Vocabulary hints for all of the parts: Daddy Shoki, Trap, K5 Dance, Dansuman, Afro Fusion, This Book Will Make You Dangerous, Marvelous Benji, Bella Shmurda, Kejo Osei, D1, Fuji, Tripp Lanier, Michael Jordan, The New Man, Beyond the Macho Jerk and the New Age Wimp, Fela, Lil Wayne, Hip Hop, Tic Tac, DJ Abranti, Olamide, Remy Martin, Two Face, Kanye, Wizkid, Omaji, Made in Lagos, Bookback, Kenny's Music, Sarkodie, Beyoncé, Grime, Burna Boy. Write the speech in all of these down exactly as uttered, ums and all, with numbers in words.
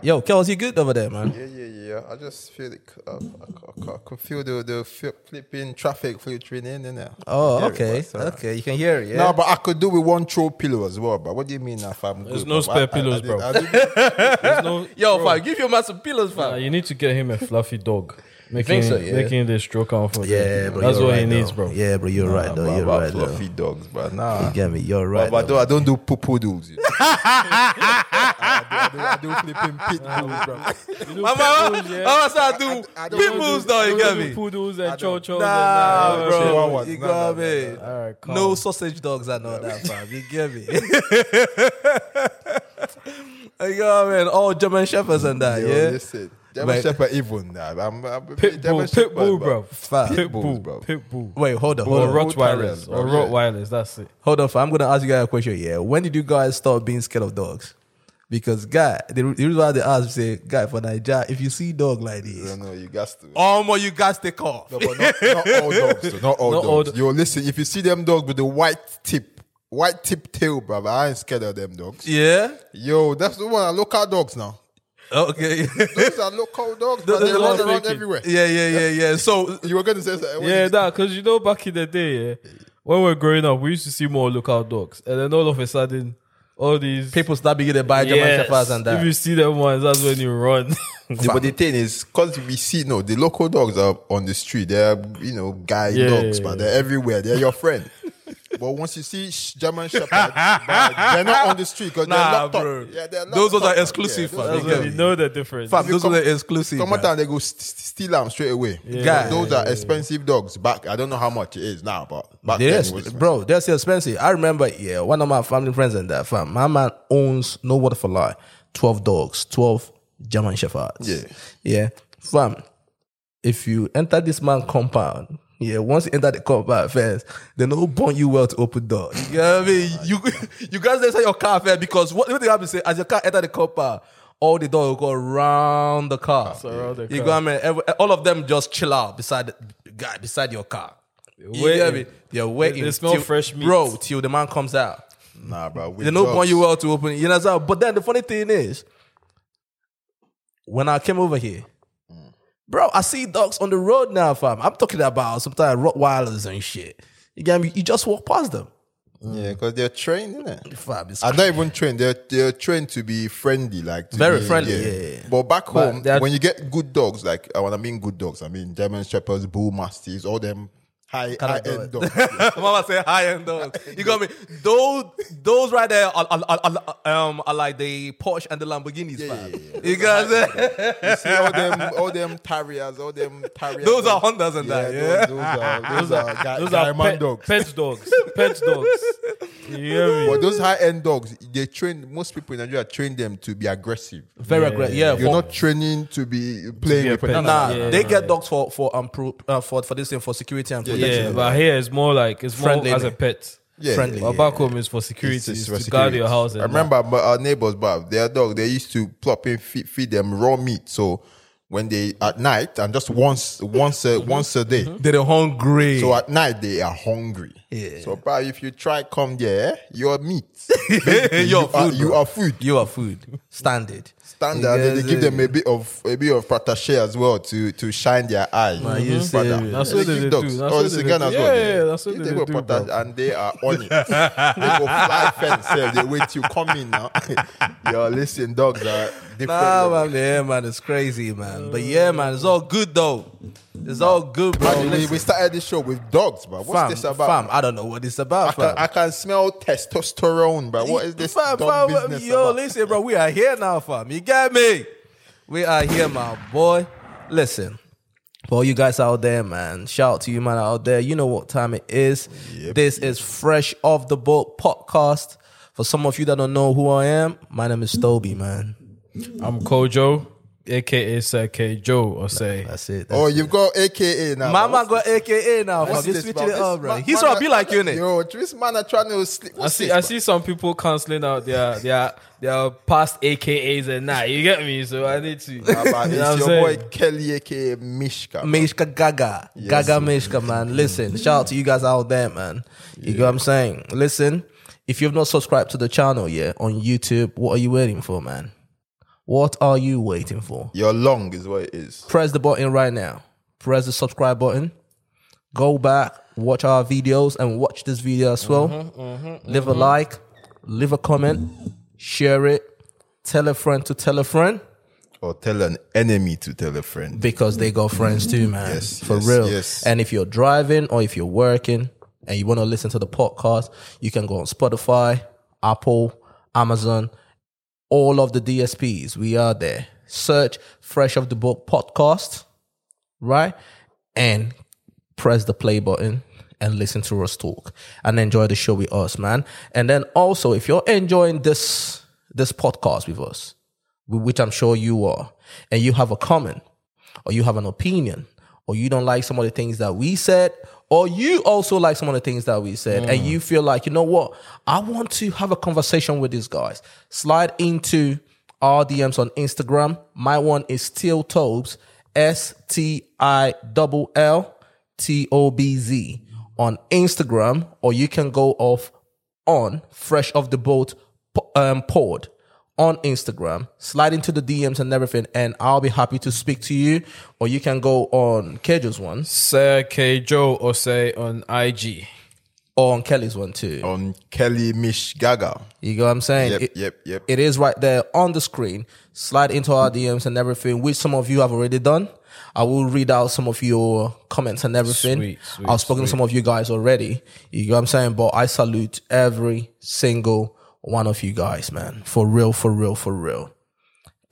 Yo, Kels, you good over there, man? Yeah, yeah, yeah. I just feel it. Uh, I, I, I can feel the the flipping traffic filtering in, innit? Oh, okay, it, but, okay. You can hear it, yeah? No, but I could do with one throw pillow as well, but what do you mean if I'm There's good, no bro? spare I, pillows, I, I bro. I did, I did, no, Yo, fam, give your man some pillows, fam. Nah, you need to get him a fluffy dog. Making, so, yeah. making the stroke out for yeah, bro, that's what right he needs, though. bro. Yeah, bro, you're nah, right, though. Nah, you're about right, fluffy though. dogs, but nah. You get me, you're right. But, but though, I don't do poo-poo dogs. You know? I, do, I, do, I do flipping pit bulls, bro. You do Mama, pit bulls, yeah. Mama, so I do I, I, I pit bulls, though, you get me. Poodles and cho-chos. Nah, bro, you got me. No sausage dogs, I know that, fam. You get me. You got me. All German shepherds and that, yeah? Listen. German Shepherd even now. Pitbull, pit bull, bro. Pitbull, bro. Pitbull. Wait, hold on. Or Rottweilers. Or Rottweilers, that's it. Hold on, I'm going to ask you guys a question here. When did you guys start being scared of dogs? Because, guy, the reason why they ask, say, guy, for Nigeria, if you see dog like this, no, no, you got to. Almost, um, you got to call. No, but not, not all dogs. So not all not dogs. All do- Yo, listen, if you see them dogs with the white tip, white tip tail, bro, I ain't scared of them dogs. Yeah? Yo, that's the one. I look at dogs now. Okay. Those are local dogs, but they run around everywhere. Yeah, yeah, yeah, yeah. So you were going to say that. Yeah, that because you know back in the day, yeah, when we were growing up, we used to see more local dogs, and then all of a sudden, all these people start beginning to buy German yes. Shepherds and that. If you see them ones, that's when you run. But the thing is, because we see, no, the local dogs are on the street. They're you know guide yeah, dogs, yeah, but they're yeah. everywhere. They're your friend. But once you see German Shepherds, they're not on the street because nah, they're locked up. Yeah, they're locked those up. are exclusive. Yeah, those are, you know the difference. Fact, those come, are exclusive. Come down, they go st- steal them straight away. Yeah. Guy, those are expensive dogs. Back, I don't know how much it is now, but back then it was bro, they're so expensive. I remember, yeah, one of my family friends and that fam. My man owns no word for lie, twelve dogs, twelve German Shepherds. Yeah, yeah, fam. If you enter this man compound. Yeah, once you enter the compound first, they don't bond you well to open door. You get what I mean? You, you guys don't sell your car first because what, what they have to say, as your car enter the compound, all the doors go around the car. It's around the you got I mean? Every, all of them just chill out beside guy beside your car. They're you get me? They're waiting. They smell till, fresh meat. Bro, till the man comes out. Nah, bro. They don't bond you well to open it. You know what I'm saying? But then the funny thing is, when I came over here, bro, I see dogs on the road now, fam. I'm talking about sometimes Rottweilers and shit. You get me? You just walk past them. Yeah, because they're trained, innit? I don't even train. They're they're trained to be friendly, like to very be, friendly. Yeah. Yeah, yeah. But back but home, when you get good dogs, like when I mean good dogs, I mean German Shepherds, Bull Mastiffs, all them high high do end dogs. Yeah. Mama said high end dogs. You got me? Those those right there are, are, are, are, um, are like the Porsche and the Lamborghinis. Yeah, yeah, yeah. You guys, you see all them all them Tarriers, all them Tarriers. Those dogs. are Hondas and yeah, that. Yeah, those, those are those are those are, are pet dogs, pet dogs, pet dogs. You hear me? But those high end dogs, they train most people in Nigeria train them to be aggressive. Very yeah, aggressive. Yeah, you're for, not training to be playing. To be with no, nah, yeah, they yeah, get yeah. dogs for for um pro, uh, for for this thing for security and. Yeah, Yeah, but here it's more like it's friendly, more as a pet. Yeah, friendly. But back yeah, home yeah. is for security, it's, it's, it's for to security. Guard your house. I remember our neighbors, but their dog, they used to plop in feed, feed them raw meat. So when they at night and just once, once, a, mm-hmm. once a day, mm-hmm. they're hungry. So at night they are hungry. Yeah. So, but if you try come there, you're meat. Basically, you're you, food, are, you are food. You are food. Standard. Standard. They, they give them a bit of a bit of patache as well to, to shine their eyes. Man, you see, that's what they, they do. That's oh, it's a gun as well. Yeah, yeah, that's what they, they, they do. Bro. And they are on it. They go fly fence. So they wait till you come in now. Yo, listen, dogs are different. Nah, man, yeah, man, it's crazy, man. But yeah, man, it's all good though. It's all good, bro. Man, we, we started this show with dogs, bro. What's fam, this about? Fam, I don't know what it's about, I fam. Can, I can smell testosterone, bro. What is this fam, dog fam, business yo, about? Listen, bro, we are here now, fam. You get me? We are here, my boy. Listen, for all you guys out there, man, shout out to you, man, out there. You know what time it is. Yep, this yep. is Fresh Off the Boat Podcast. For some of you that don't know who I am, my name is Toby, man. I'm Kojo. A K A Sarkodie Joe or say that's it. That's oh, you've it. got A K A now. Mama got A K A now. He's switching it up, bro. He's gonna be like you, innit? Yo, this man are trying to sleep. I see. This, I see some people canceling out their their their past A K As and nah. You get me? So I need to. Nah, man, you know it's your saying? boy Kelly, A K A Mishka. Mishka Gaga, yes, Gaga Mishka, man. Listen, shout out to you guys out there, man. You yeah. know what I'm saying? Listen, if you've not subscribed to the channel yet on YouTube, what are you waiting for, man? What are you waiting for? You're long is what it is. Press the button right now. Press the subscribe button. Go back, watch our videos and watch this video as well. Mm-hmm, mm-hmm, leave mm-hmm. a like, leave a comment, share it, tell a friend to tell a friend. Or tell an enemy to tell a friend. Because they got friends too, man. Yes, For yes, real. Yes. And if you're driving or if you're working and you want to listen to the podcast, you can go on Spotify, Apple, Amazon, all of the D S Ps. We are there. Search Fresh Off the Boat Podcast, right? And press the play button and listen to us talk and enjoy the show with us, man. And then also, if you're enjoying this this podcast with us, which I'm sure you are, and you have a comment, or you have an opinion, or you don't like some of the things that we said, or you also like some of the things that we said, mm. and you feel like, you know what, I want to have a conversation with these guys, slide into our D Ms on Instagram. My one is Still Tobz, S T I L L T O B Z on Instagram, or you can go off on Fresh Off the Boat um, Pod on Instagram, slide into the D Ms and everything, and I'll be happy to speak to you. Or you can go on Kejo's one. Sir Kejo Osei on I G. Or on Kelly's one too. On Kelly Mishka Gaga. You know what I'm saying? Yep, it, yep, yep. It is right there on the screen. Slide into our D Ms and everything, which some of you have already done. I will read out some of your comments and everything. Sweet, sweet, I've spoken sweet. to some of you guys already. You know what I'm saying? But I salute every single one of you guys, man. For real, for real, for real.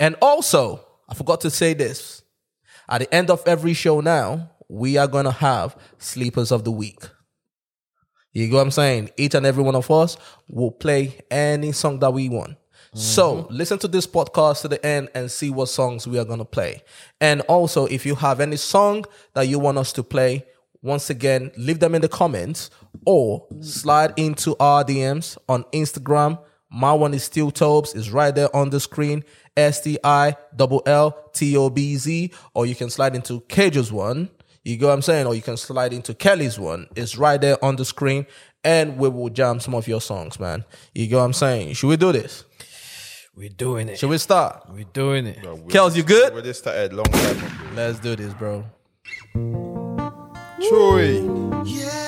And also, I forgot to say this. At the end of every show now, we are going to have Sleepers of the Week. You know what I'm saying? Each and every one of us will play any song that we want. Mm-hmm. So, listen to this podcast to the end and see what songs we are going to play. And also, if you have any song that you want us to play, once again, leave them in the comments or slide into our D Ms on Instagram. My one is Still Tobz. It's right there on the screen. S T I L L T O B Z. Or you can slide into Cage's one. You go, know I'm saying? Or you can slide into Kelly's one. It's right there on the screen. And we will jam some of your songs, man. You go, know I'm saying? Should we do this? We're doing it. Should we start? We're doing it. No, Kels, you good? We just started long time ago. Let's do this, bro. Troy. Yeah.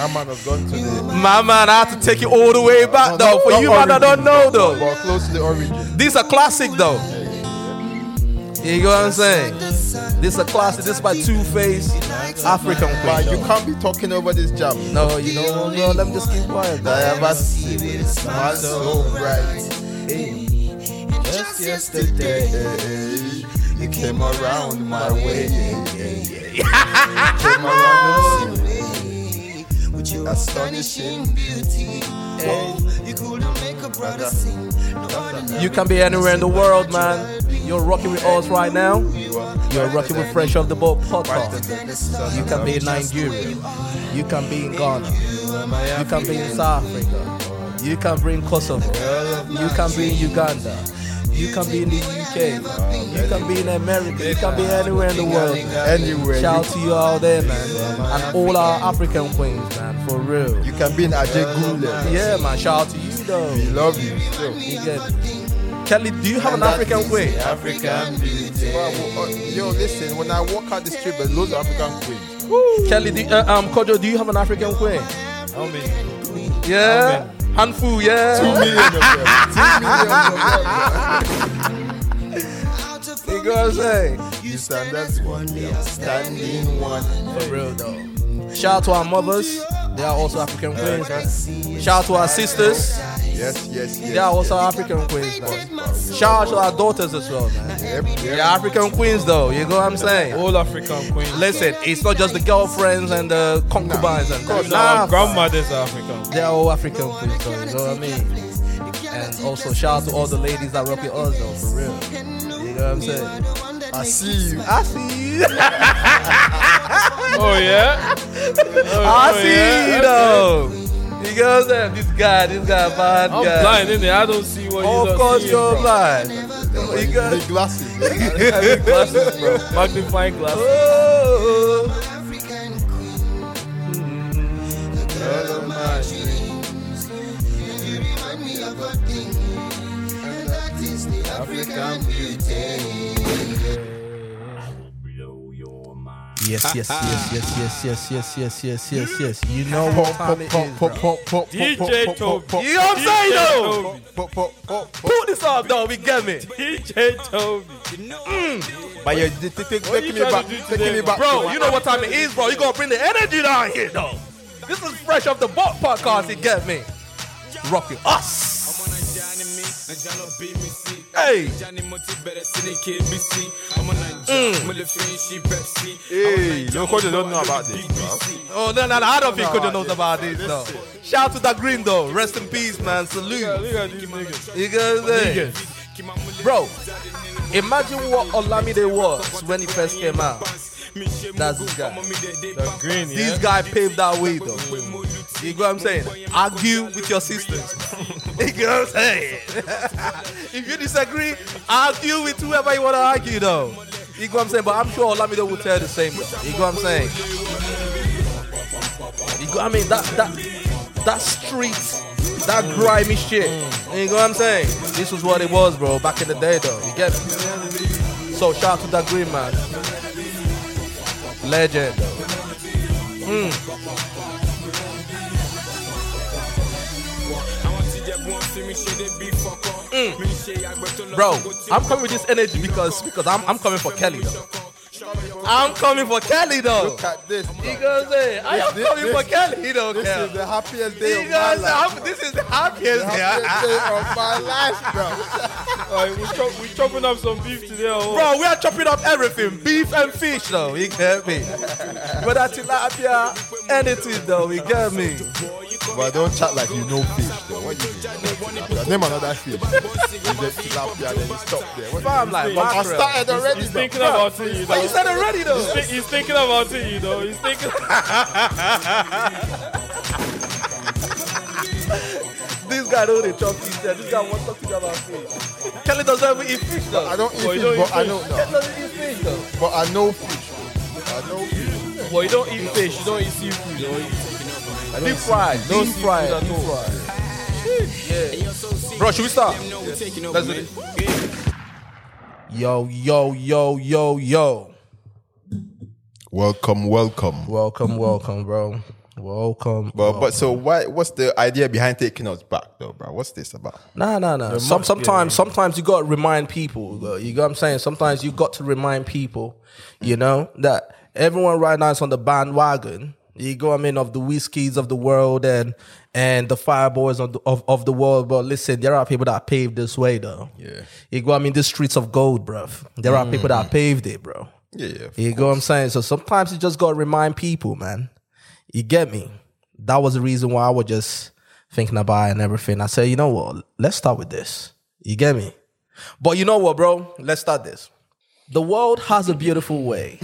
My man has gone today. My man, I have to take it all the way back, no, though. No, for you, man, I don't know, though. But close to the origin. These are classic, though. Yeah, yeah, yeah. You know what I'm saying? This is a classic. This is by Two Face, African Queen. You can't be talking over this jam. No, you know, no, let me just keep quiet. I have seen it smile so bright. Hey. Just yesterday, you came around my way. Yeah, yeah, yeah. You came around with your astonishing beauty, oh, you couldn't make a brother sing. You can be anywhere in the world, man. You're rocking with us right now. You're rocking with Fresh Off the Boat Podcast. You can be in Nigeria. You can be in Ghana. You can be in South Africa. You can be in Kosovo. You can be in Uganda. You can be in the U K. You can be in America. You can be anywhere in the world. Anywhere. Shout to you all there, man. And all our African queens, man. For real. You can be in Ajegule. Yeah, man. Shout out to you, though. We love you. You get it. Kelly, do you have an African queen? African beauty. Yo, listen. When I walk out the street, there's loads of African queens. Woo. Kelly, do, uh, um, Kojo, do you have an African queen? I mean, yeah. Handful, yeah. Two million of them. Two million of them. You know what I'm saying? You stand as one, you stand in one. For real, though. Shout out to our mothers. They are also African queens. Uh, Shout out to our sisters. Yes, yes, yes. They are also yes. African queens, though. Shout out to our daughters as well, man. Yep, yep. They are African queens, though. You know what I'm saying? All African queens. Listen, it's not just the girlfriends and the concubines. Nah, and God, nah, our grandmothers are African. They are all African queens, though. You know what I mean? And also, shout out to all the ladies that rock with us, though, for real. You know what I'm saying? I see you. I see you. Oh, yeah? Oh, I oh, see yeah. you, though. Okay. You know what I'm saying? This guy, this guy, bad I'm guy. I'm blind, isn't it? I don't see what oh, you Of course, you're from. blind. You got big glasses. Big glasses, bro. Magnifying glasses. Oh. Girl of my dreams. You remind me of a thing. And that is the African beauty. Yes, yes, yes, yes, yes, yes, yes, yes, yes, yes, yes. You know what time it is, bro. D J Tobz. You know what I'm saying, though? Pop, pop, pop. Put this up, though. We get me. D J Tobz. But you're taking me back. Taking me back. Bro, you know what time it is, bro. You got to bring the energy down here, though. This is Fresh Off the Boat Podcast. You get me. Rocking us. Hey! Mm. Hey, no, Kojo don't know about this, bro. Oh, no, no, no, I don't think Kojo knows about this, though. Shout out to that green, though. Rest in peace, man. Salute. You guys, hey. Bro, imagine what Olamide was when he first came out. That's this guy. The green, yeah? This guy paved that way, though. You know what I'm saying? Argue with your sisters. You know what I'm saying? If you disagree, argue with whoever you want to argue, though. You know what I'm saying? But I'm sure Olamide will tell the same, though. You know what I'm saying? You know, I mean, that, that, that street, that grimy shit. You know what I'm saying? This was what it was, bro, back in the day, though. You get me? So, shout out to that green, man. Legend. Mm. Mm. Bro, I'm coming with this energy because because I'm I'm coming for Kelly though. I'm coming for Kelly though. Look at this. He goes, hey, I am this, coming this, for Kelly though. This Kel. Is the happiest day he of goes, my life. Bro. This is the happiest, the happiest day of my life, bro. Right, we're, chop, we're chopping up some beef today, or bro. We are chopping up everything, beef and fish though. You get me? Whether tilapia, anything though. You get me? But don't chat like you know fish though. What you mean? Name another fish. You get tilapia, then you stop there. What I'm like, but I started already. He's thinking about it. But you said already though. He's, th- he's thinking about it, you know. He's thinking. This guy don't eat fish. This guy wants to talk to you about fish. Kelly doesn't even eat fish though. I don't eat well, fish, don't but eat I know. Kelly doesn't eat fish though. But I know fish. Though. I know fish. Well, you don't eat fish. You don't eat seafood. You don't eat seafood. Deep fried. No deep fried. Deep fried. Yeah. Bro, should we start? Yeah. Let's do it. Yo, yo, yo, yo, yo. Welcome, welcome. Welcome, welcome, bro. Welcome. Well, welcome. But so why, what's the idea behind taking us back though, bro? What's this about? Nah, nah, nah. Some, sometimes, sometimes you got to remind people, you know what I'm saying? Sometimes you got to remind people, you know, that everyone right now is on the bandwagon. You go, I mean, of the Wizkids of the world and and the Fireboys of the, of, of the world. But listen, there are people that paved this way, though. Yeah. You go, I mean, the streets of gold, bruv. There mm. are people that paved it, bro. Yeah, yeah. You go, I'm saying? So sometimes you just got to remind people, man. You get me? That was the reason why I was just thinking about it and everything. I said, you know what? Let's start with this. You get me? But you know what, bro? Let's start this. The world has a beautiful way.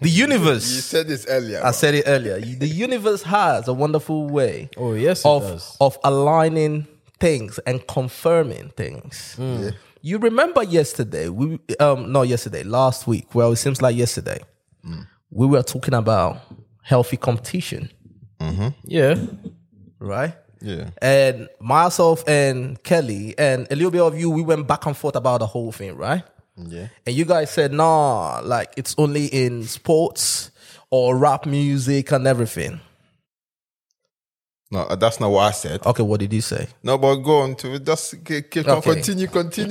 The universe. You said this earlier. Bro. I said it earlier. The universe has a wonderful way. Oh, yes, it of, does. Of aligning things and confirming things. Mm. Yeah. You remember yesterday? We um not yesterday. Last week. Well, it seems like yesterday. Mm. We were talking about healthy competition. Mm-hmm. Yeah. Right. Yeah. And myself and Kelly and a little bit of you, we went back and forth about the whole thing, right? Yeah. And you guys said, nah, like it's only in sports or rap music and everything. No, that's not what I said. Okay, what did you say? No, but go on to just okay. continue, continue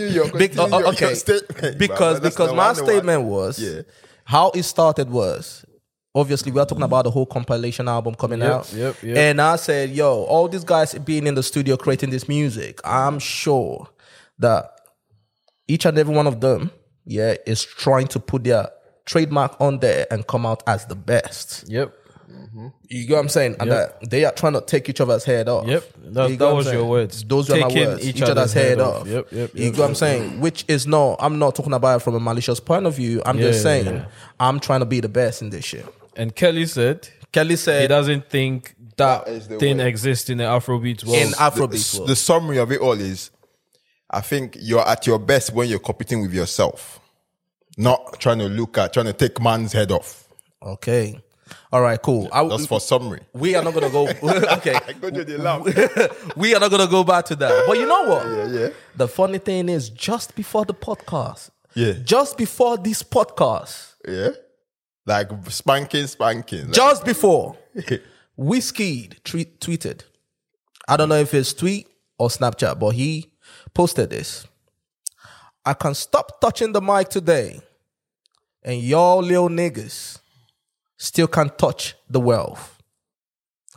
your, continue Be- your, okay. your statement. Because because my statement was, yeah. how it started was, obviously we are talking about the whole compilation album coming yep, out. Yep, yep. And I said, yo, all these guys being in the studio creating this music, I'm sure that each and every one of them, yeah, is trying to put their trademark on there and come out as the best. Yep. Mm-hmm. You know what I'm saying? And yep. that they are trying to take each other's head off. Yep. That, you know that was saying? Your words. Those Taking were my words. Each, each other's, other's head, head off. off. Yep. Yep. You yep. know what I'm saying? Which is no, I'm not talking about it from a malicious point of view. I'm yeah, just saying yeah, yeah. I'm trying to be the best in this shit. And Kelly said, Kelly said he doesn't think that, that thing way. exists in the Afrobeats world. In Afrobeats world. The summary of it all is, I think you're at your best when you're competing with yourself, not trying to look at, trying to take man's head off. Okay. All right, cool. I, That's for summary. We are not going to go... Okay. We are not going to go back to that. But you know what? Yeah, yeah. The funny thing is, just before the podcast, yeah, just before this podcast... Yeah? Like, spanking, spanking. Like. Just before, Wizkid tweet, tweeted. I don't know if it's tweet or Snapchat, but he posted this. I can stop touching the mic today, and y'all little niggas still can't touch the wealth.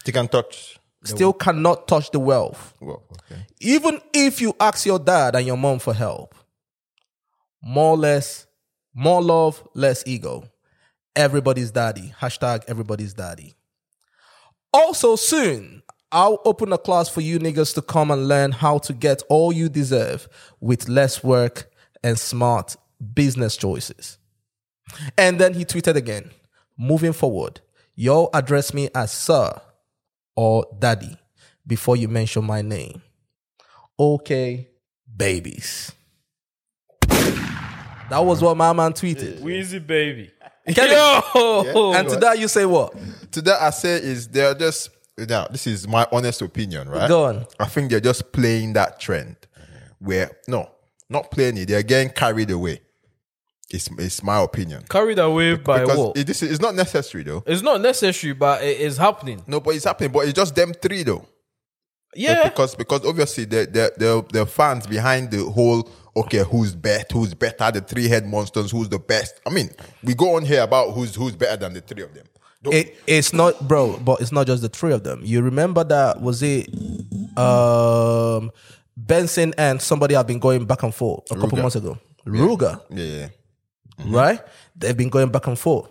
They can touch. Still wealth. Cannot touch the wealth. Well, okay. Even if you ask your dad and your mom for help, more less, more love, less ego. Everybody's daddy. Hashtag everybody's daddy. Also soon, I'll open a class for you niggas to come and learn how to get all you deserve with less work and smart business choices. And then he tweeted again, moving forward, y'all address me as sir or daddy before you mention my name. Okay, babies. That was what my man tweeted. Weezy baby. Kelly, yo! Yeah, and to that you say what? To that I say is they're just, now this is my honest opinion, right? Go on. I think they're just playing that trend where, no, not playing it, they're getting carried away. It's, it's my opinion. Carried away Be- by because what? It, this is, it's not necessary though. It's not necessary, but it is happening. No, but it's happening, but it's just them three though. Yeah. Because because obviously the the the fans behind the whole, okay, who's best, who's better, the three head monsters, who's the best. I mean, we go on here about who's who's better than the three of them. It, it's not, bro, but it's not just the three of them. You remember that, was it um, Benson and somebody have been going back and forth a Ruger. couple months ago? Ruger. Yeah, yeah. Mm-hmm. Right? They've been going back and forth.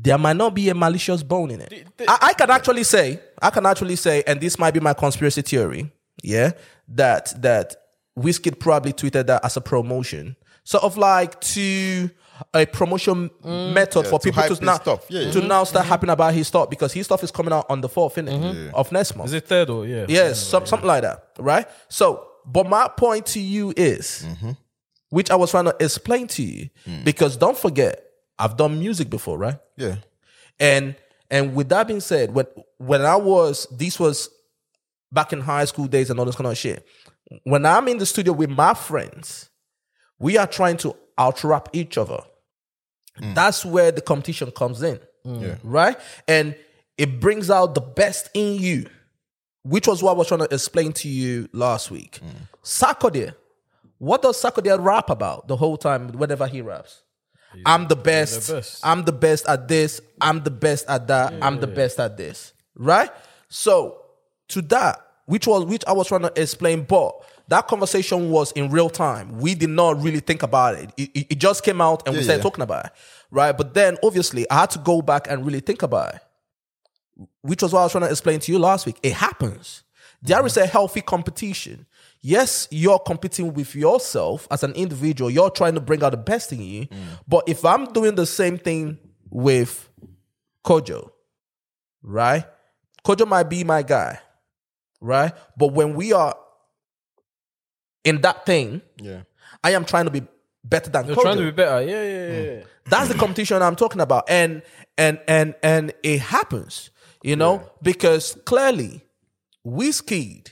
There might not be a malicious bone in it. The, the, I, I can actually say, I can actually say, and this might be my conspiracy theory, yeah, that that Wizkid probably tweeted that as a promotion, sort of like to a promotion mm, method yeah, for people to, to now yeah, yeah. to mm-hmm. now start mm-hmm. happing about his stuff, because his stuff is coming out on the fourth mm-hmm. yeah. of next month. Is it third or yeah? Yes, some, yeah. something like that, right? So, but my point to you is, mm-hmm. which I was trying to explain to you, mm. because don't forget, I've done music before, right? Yeah. And and with that being said, when when I was, this was back in high school days and all this kind of shit. When I'm in the studio with my friends, we are trying to out-rap each other. Mm. That's where the competition comes in, mm. yeah. right? And it brings out the best in you, which was what I was trying to explain to you last week. Mm. Sarkodie, what does Sarkodie rap about the whole time whenever he raps? He's I'm the best. the best. I'm the best at this. I'm the best at that. Yeah, I'm yeah, the yeah. best at this. Right? So to that, which was which I was trying to explain, but that conversation was in real time. We did not really think about it. It, it, it just came out and yeah, we started yeah. talking about it. Right? But then obviously I had to go back and really think about it, which was what I was trying to explain to you last week. It happens. Mm-hmm. There is a healthy competition. Yes, you're competing with yourself as an individual. You're trying to bring out the best in you. Mm. But if I'm doing the same thing with Kojo, right? Kojo might be my guy, right? But when we are in that thing, yeah, I am trying to be better than You're Kojo. You're trying to be better. Yeah, yeah, yeah. Mm. yeah. That's the competition I'm talking about. And and and and it happens, you know, yeah. because clearly we skied.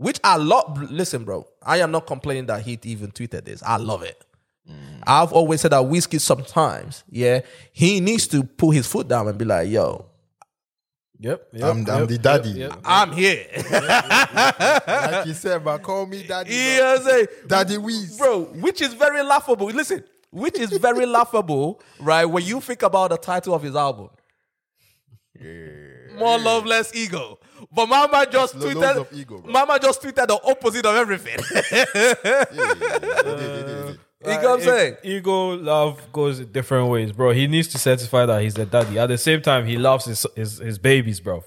Which I love. Listen, bro, I am not complaining that he even tweeted this. I love it. Mm. I've always said that Wizkid sometimes, yeah, he needs to put his foot down and be like, yo. Yep. yep I'm, yep, I'm the daddy. Yep, yep, I'm here. Yep, yep, yep. Like he said, but call me daddy. Yeah, you know say, Daddy Wiz. Bro, which is very laughable. Listen, which is very laughable, right, when you think about the title of his album. Yeah. More love, less ego. But Mama just That's tweeted. Ego, Mama just tweeted the opposite of everything. You know what I'm saying? Ego, love goes different ways, bro. He needs to certify that he's the daddy. At the same time, he loves his his, his babies, bro.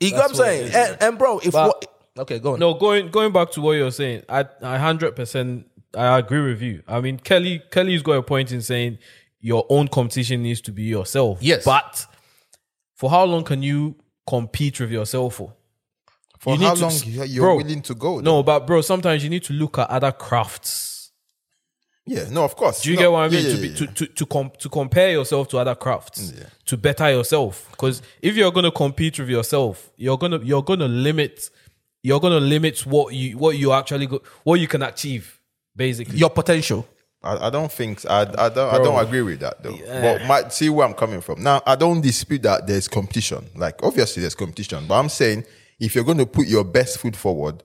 You know what I'm saying? And, and bro, if but, what, okay, go on. No, going going back to what you're saying, I I hundred percent I agree with you. I mean, Kelly Kelly's got a point in saying your own competition needs to be yourself. Yes, but for how long can you compete with yourself for? For you how to, long you're bro, willing to go? Then. No, but bro, sometimes you need to look at other crafts. Yeah, no, of course. Do you no, get what I mean? Yeah, yeah, to, be, yeah. to to to com- to compare yourself to other crafts, yeah. to better yourself. Because if you're gonna compete with yourself, you're gonna you're gonna limit you're gonna limit what you what you actually go, what you can achieve, basically. Your potential. I, I don't think I I don't Bro. I don't agree with that though. Yeah. But my, see where I'm coming from. Now I don't dispute that there's competition. Like obviously there's competition, but I'm saying if you're gonna put your best foot forward,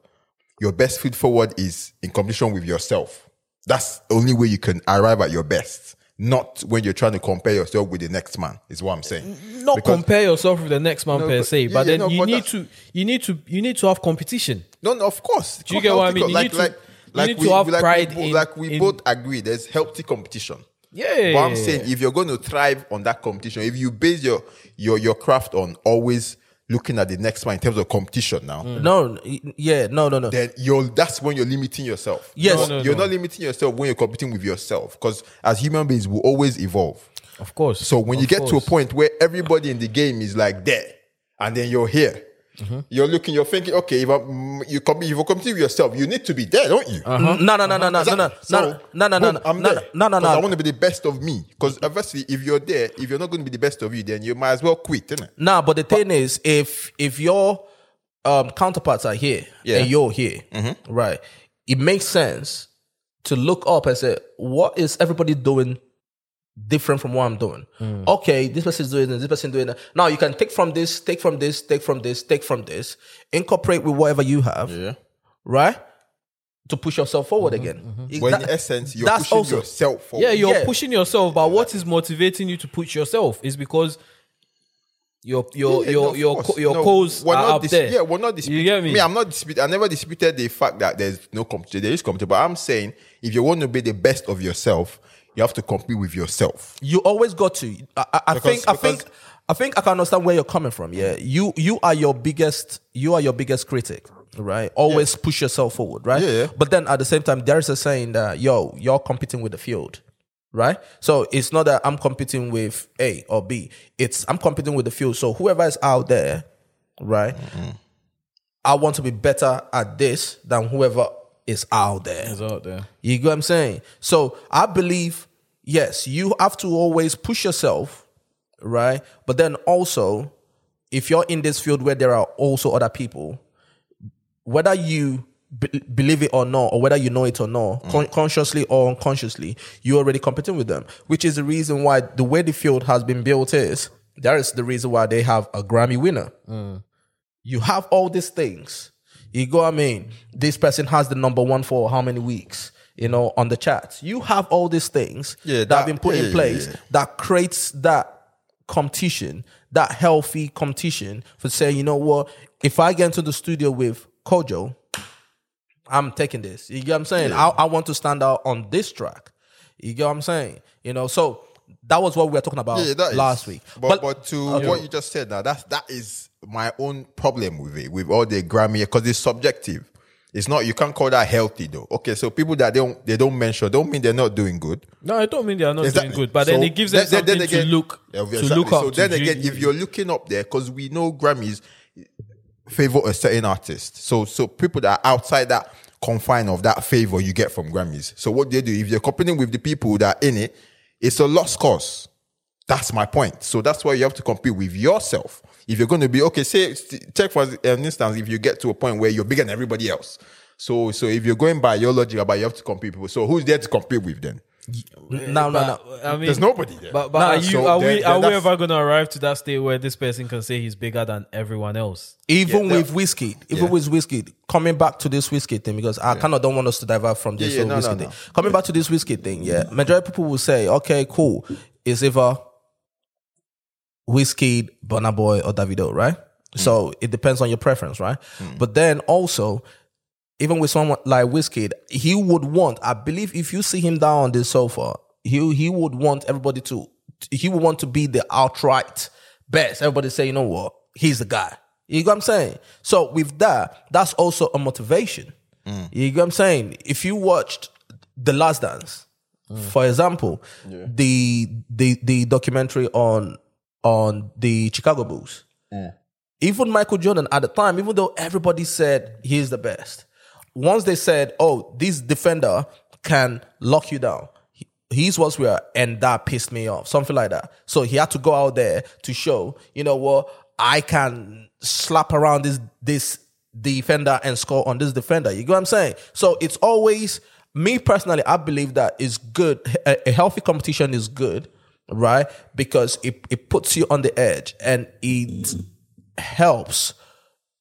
your best foot forward is in competition with yourself. That's the only way you can arrive at your best. Not when you're trying to compare yourself with the next man, is what I'm saying. Not because compare yourself with the next man no, per se, but, yeah, but then yeah, no, you but need to, you need to, you need to have competition. No, no, of course. Do you get what I mean? You like, need like, to, like, you need we, to have like pride. We, in, like we in, both agree, there's healthy competition. Yeah. But I'm saying if you're going to thrive on that competition, if you base your your your craft on always looking at the next one in terms of competition now. Mm. No, yeah, no, no, no. Then you're that's when you're limiting yourself. Yes. No, no, you're no. not limiting yourself when you're competing with yourself, because as human beings, we'll always evolve. Of course. So when of you get course. to a point where everybody in the game is like there, and then you're here, mm-hmm. you're looking, you're thinking, okay, if I'm, you com- if you're competing with yourself, you need to be there, don't you? Uh-huh. No, no, no, no, no, no, no, no, no, no, no, no, no, no, no, no, no. I want to be the best of me, because obviously, if you're there, if you're not going to be the best of you, then you might as well quit, innit? Nah, but the but, thing is, if if your um, counterparts are here yeah. and you're here, mm-hmm. right? It makes sense to look up and say, what is everybody doing different from what I'm doing? Mm. Okay, this person's doing this, this person doing that. Now you can take from this, take from this, take from this, take from this, incorporate with whatever you have, yeah. right? To push yourself forward mm-hmm, again. Mm-hmm. Well, that, in essence, you're pushing also, yourself forward. Yeah, you're yeah. pushing yourself, but what is motivating you to push yourself is because your your yeah, your no, your co- your no, cause are up dis- there. Yeah, we're not disputing. You get me? me? I'm not disputing. I never disputed the fact that there's no competition. There is competition, but I'm saying if you want to be the best of yourself, you have to compete with yourself. You always got to. I, I, I because, think. I think. I think I can understand where you're coming from. Yeah, you you are your biggest. You are your biggest critic, right? Always yeah. push yourself forward, right? Yeah, yeah. But then at the same time, there is a saying that yo, you're competing with the field, right? So it's not that I'm competing with A or B. It's I'm competing with the field. So whoever is out there, right? Mm-hmm. I want to be better at this than whoever is out there. It's out there. You get what I'm saying? So I believe, yes, you have to always push yourself, right? But then also, if you're in this field where there are also other people, whether you be- believe it or not, or whether you know it or not, mm. con- consciously or unconsciously, you're already competing with them, which is the reason why the way the field has been built is, that is the reason why they have a Grammy winner. Mm. You have all these things. You go, I mean, this person has the number one for how many weeks, you know, on the chart. You have all these things yeah, that, that have been put yeah, in place yeah. that creates that competition, that healthy competition for saying, you know what, if I get into the studio with Kojo, I'm taking this. You get what I'm saying? Yeah. I, I want to stand out on this track. You get what I'm saying? You know, so that was what we were talking about yeah, last is, week. But, but, but to okay. what you just said now, that's, that is... my own problem with it, with all the Grammy, because it's subjective. It's not, you can't call that healthy though. Okay, so people that they don't, they don't mention, don't mean they're not doing good. No, I don't mean they are not exactly. doing good, but so then it gives them then, something then again, to look, yeah, exactly. to look up. So then again, G- if you're looking up there, because we know Grammys favor a certain artist. So, so people that are outside that confine of that favor you get from Grammys. So what they do, if you're competing with the people that are in it, it's a lost cause. That's my point. So that's why you have to compete with yourself. If you're going to be, okay, say, take for an instance, if you get to a point where you're bigger than everybody else. So, so if you're going by your logic about you have to compete with people, so who's there to compete with then? No, no, no. I mean, there's nobody there. But, but no, are, you, so are, then, we, are we ever going to arrive to that state where this person can say he's bigger than everyone else? Even yeah, with Wizkid, even yeah. with Wizkid, coming back to this Wizkid thing, because I yeah. kind of don't want us to divert from this yeah, yeah, no, Wizkid no, no. thing. Coming yeah. back to this Wizkid thing, yeah, majority of people will say, okay, cool, it's either Wizkid, Burna Boy, or Davido, right? Mm. So it depends on your preference, right? Mm. But then also, even with someone like Wizkid, he would want, I believe if you see him down on this sofa, he he would want everybody to, he would want to be the outright best. Everybody say, you know what? He's the guy. You know what I'm saying? So with that, that's also a motivation. Mm. You know what I'm saying? If you watched The Last Dance, mm. for example, yeah. the, the the documentary on on the Chicago Bulls. Yeah. Even Michael Jordan at the time, even though everybody said he's the best, once they said, oh, this defender can lock you down. He, he's what's real, and that pissed me off, something like that. So he had to go out there to show, you know what, well, I can slap around this this defender and score on this defender. You get what I'm saying? So it's always, me personally, I believe that is good. A, a healthy competition is good, right? Because it, it puts you on the edge, and it helps.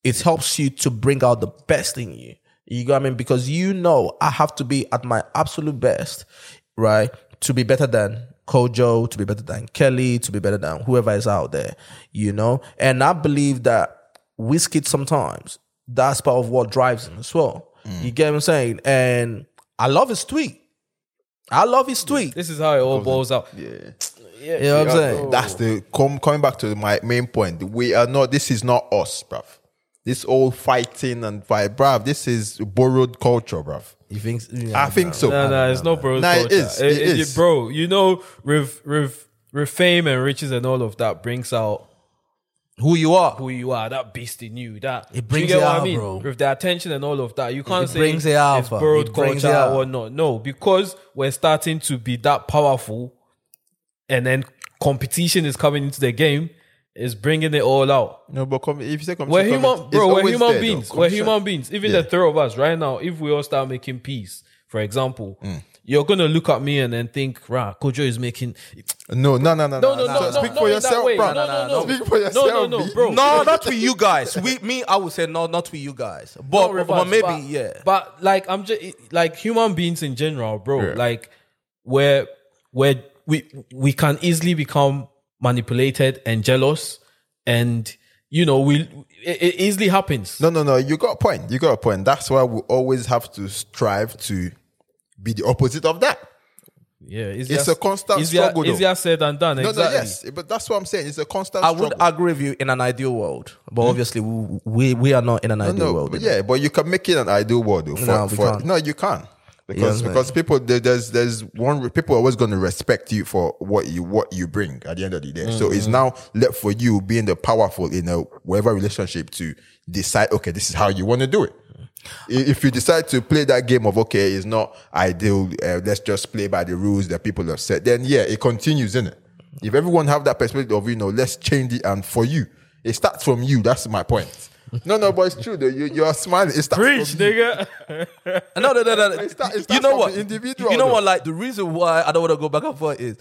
It helps you to bring out the best in you. You know what I mean? Because you know I have to be at my absolute best, right? To be better than Kojo, to be better than Kelly, to be better than whoever is out there, you know? And I believe that Wizkid sometimes, that's part of what drives him as well. Mm. You get what I'm saying? And I love his tweet. I love his tweet. This is how it all balls out. Yeah. Yeah, you know what I'm saying? Oh. That's the, com- coming back to my main point, we are not, this is not us, bruv. This all fighting and fight, bruv. This is borrowed culture, bruv. You think? Yeah, I think no. so. No, no, it's no, not borrowed no, culture. It is. It, it, it is. It, bro, you know, with, with, with fame and riches and all of that brings out who you are. Who you are. That beast in you. That, it brings you get it what out, I mean? Bro. With the attention and all of that, you can't it say brings it out, it's borrowed it brings culture it or not. No, because we're starting to be that powerful and then competition is coming into the game. Is bringing it all out. No, but com- if you say competition, we're human, bro. We're human there, beings. We're human beings. Even yeah. the three of us right now, if we all start making peace, for example, mm. you're gonna look at me and then think, "Rah, Kojo is making." No, no, no, no, no, no, no. Speak for yourself, bro. No, no, no. Speak for yourself. No, no, no, bro. No, not with you guys. With me, I would say no, not with you guys. But, reverse, but maybe, but, yeah. But like, I'm just like human beings in general, bro. Yeah. Like, where, where we we can easily become manipulated and jealous, and you know, we it, it easily happens. No, no, no. You got a point. You got a point. That's why we always have to strive to be the opposite of that. Yeah, it's, it's just, a constant easier, struggle. Easier though. said than done. No, exactly. No, yes, but that's what I'm saying. It's a constant. I struggle. would agree with you in an ideal world, but mm. obviously we, we we are not in an no, ideal no, world. But yeah, but you can make it an ideal world. Though, for, no, we for, can't. no, you can't. Because yeah, because people there's there's one people are always going to respect you for what you what you bring at the end of the day. Mm-hmm. So it's now left for you being the powerful in a whatever relationship to decide. Okay, this is how you want to do it. If you decide to play that game of okay, it's not ideal. Uh, let's just play by the rules that people have set. Then yeah, it continues, isn't it? If everyone have that perspective of you know, let's change it and for you, it starts from you. That's my point. No, no, but it's true though. You, you're smiling. It's preach, nigga. no, no, no, no. It's that, it's that you know what? Individual. You know though. What? Like the reason why I don't want to go back and forth is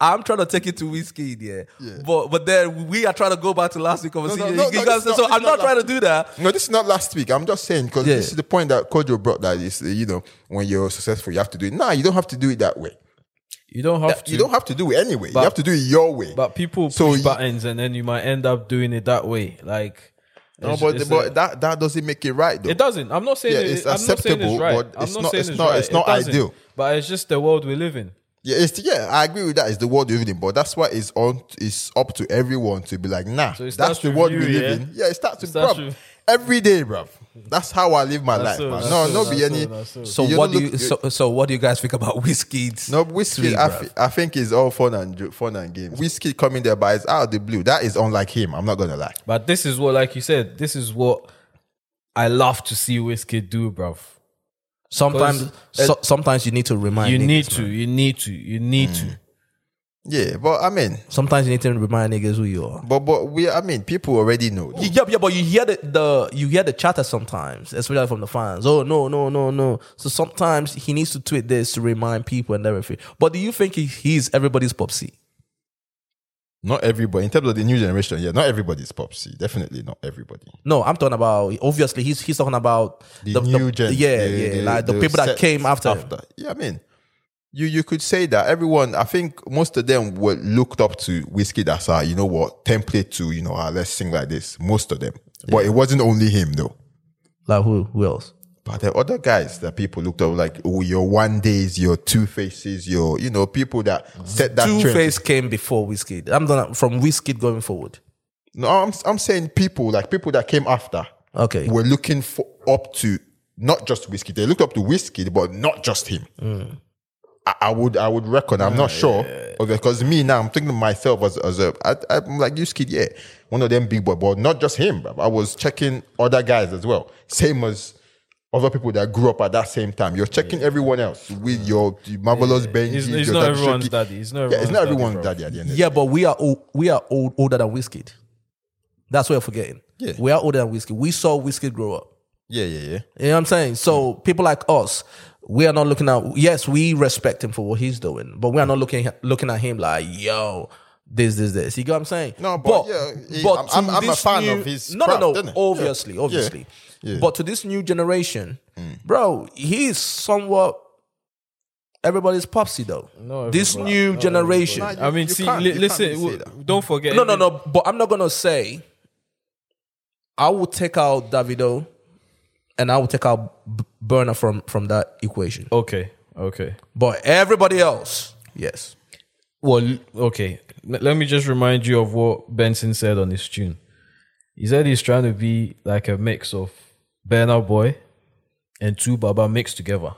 I'm trying to take it to Wizkid, yeah. yeah. But but then we are trying to go back to last week's conversation. No, no, no, no, so, not, so I'm not, not trying to do that. No, this is not last week. I'm just saying because yeah. this is the point that Kojo brought. That is, you know, when you're successful, you have to do it. Nah, you don't have to do it that way. You don't have that, to. You don't have to do it anyway. But, you have to do it your way. But people push so buttons, you, and then you might end up doing it that way, like. No, it's, but, it's but a, that, that doesn't make it right, though. It doesn't. I'm not saying yeah, it's it, acceptable, I'm not saying it's right. but it's not, not it's, it's not, right. it's not it ideal. But it's just the world we live in. Yeah, it's yeah. I agree with that. It's the world we live in, but that's why it's on. It's up to everyone to be like, nah, so that's the world we live yeah? in. Yeah, it starts with bruv. Every day, bruv. That's how I live my that's life. So, man. No, so, not be so, any. So, so you what do you? So, so what do you guys think about Wizkid? No, Wizkid. I, f- I think it's all fun and fun and games. Wizkid coming there, but it's out of the blue. That is unlike him. I'm not gonna lie. But this is what, like you said, this is what I love to see Wizkid do, bruv. Sometimes, it, so, sometimes you need to remind. You niggas, need to. Man. You need to. You need mm. to. Yeah, but I mean, sometimes you need to remind niggas who you are. But but we, I mean, people already know. Yeah, yeah, but you hear the, the you hear the chatter sometimes, especially from the fans. Oh no, no, no, no. So sometimes he needs to tweet this to remind people and everything. But do you think he, he's everybody's popsy? Not everybody. In terms of the new generation, yeah, not everybody's popsy. Definitely not everybody. No, I'm talking about obviously he's he's talking about the, the new the, gen. Yeah, the, yeah, the, like the, the people that came after. after. Yeah, I mean. You you could say that everyone, I think most of them were looked up to Wizkid as a, you know what, template to, you know, uh, let's sing like this. Most of them. Yeah. But it wasn't only him though. Like who, who else? But there are other guys that people looked up like, oh, your Wandes, your Two Faces, your, you know, people that mm-hmm. set that trend. Two Face came before Wizkid. I'm gonna, from Wizkid going forward. No, I'm, I'm saying people, like people that came after. Okay. Were looking for, up to, not just Wizkid. They looked up to Wizkid, but not just him. Mm. I would, I would reckon. I'm not yeah, sure, yeah, yeah. because me now I'm thinking of myself as, as a, I, I'm like you kid, yeah, one of them big boy, but not just him. Bro. I was checking other guys as well, same as other people that grew up at that same time. You're checking yeah. everyone else with your marvelous yeah. Benji. It's, it's your not daddy everyone's shaky. daddy. It's not everyone's, yeah, it's not everyone's daddy, daddy at the end. Of yeah, the but we are old, we are old, older than Wizkid. That's what we're forgetting. Yeah. We are older than Wizkid. We saw Wizkid grow up. Yeah, yeah, yeah. You know what I'm saying? So yeah. people like us, we are not looking at. Yes, we respect him for what he's doing, but we are not looking looking at him like, yo, this, this, this. You get what I'm saying? No, but, but, yeah, he, but I'm, I'm, I'm a fan new, of his. No, crap, no, no. Obviously, yeah. obviously. Yeah. Yeah. But to this new generation, mm. bro, he's somewhat. Everybody's popsy though. No, this new no, generation. No, you, I mean, see, li- listen, w- don't forget. No, no, no. But I'm not gonna say. I will take out Davido, and I will take out Burna from from that equation. Okay, okay. But everybody else, yes. Well, okay. Let me just remind you of what Benson said on this tune. He said he's trying to be like a mix of Burna Boy and Two Baba mixed together.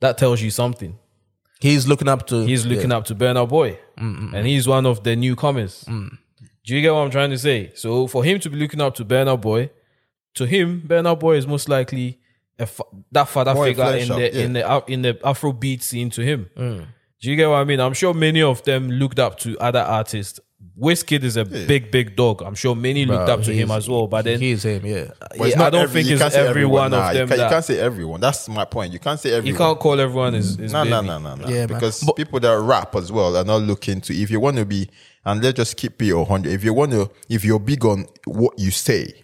That tells you something. He's looking up to... He's looking yeah. up to Burna Boy. Mm-mm. And he's one of the newcomers. Mm. Do you get what I'm trying to say? So for him to be looking up to Burna Boy, to him, Burna Boy is most likely a fa- that father Boy figure in the, yeah. in the in the Afrobeat scene to him. Mm. Do you get what I mean? I'm sure many of them looked up to other artists. Wizkid is a yeah. big, big dog. I'm sure many Bro, looked up to him as well. But then he's him, yeah. Well, it's I don't every, think it's every one nah, of them. You, can, that, you can't say everyone. That's my point. You can't say everyone. You can't call everyone is. is no, no, no, no, no, yeah, because but, people that rap as well are not looking to. If you want to be, and let's just keep it one hundred. If you want to, if you're big on what you say,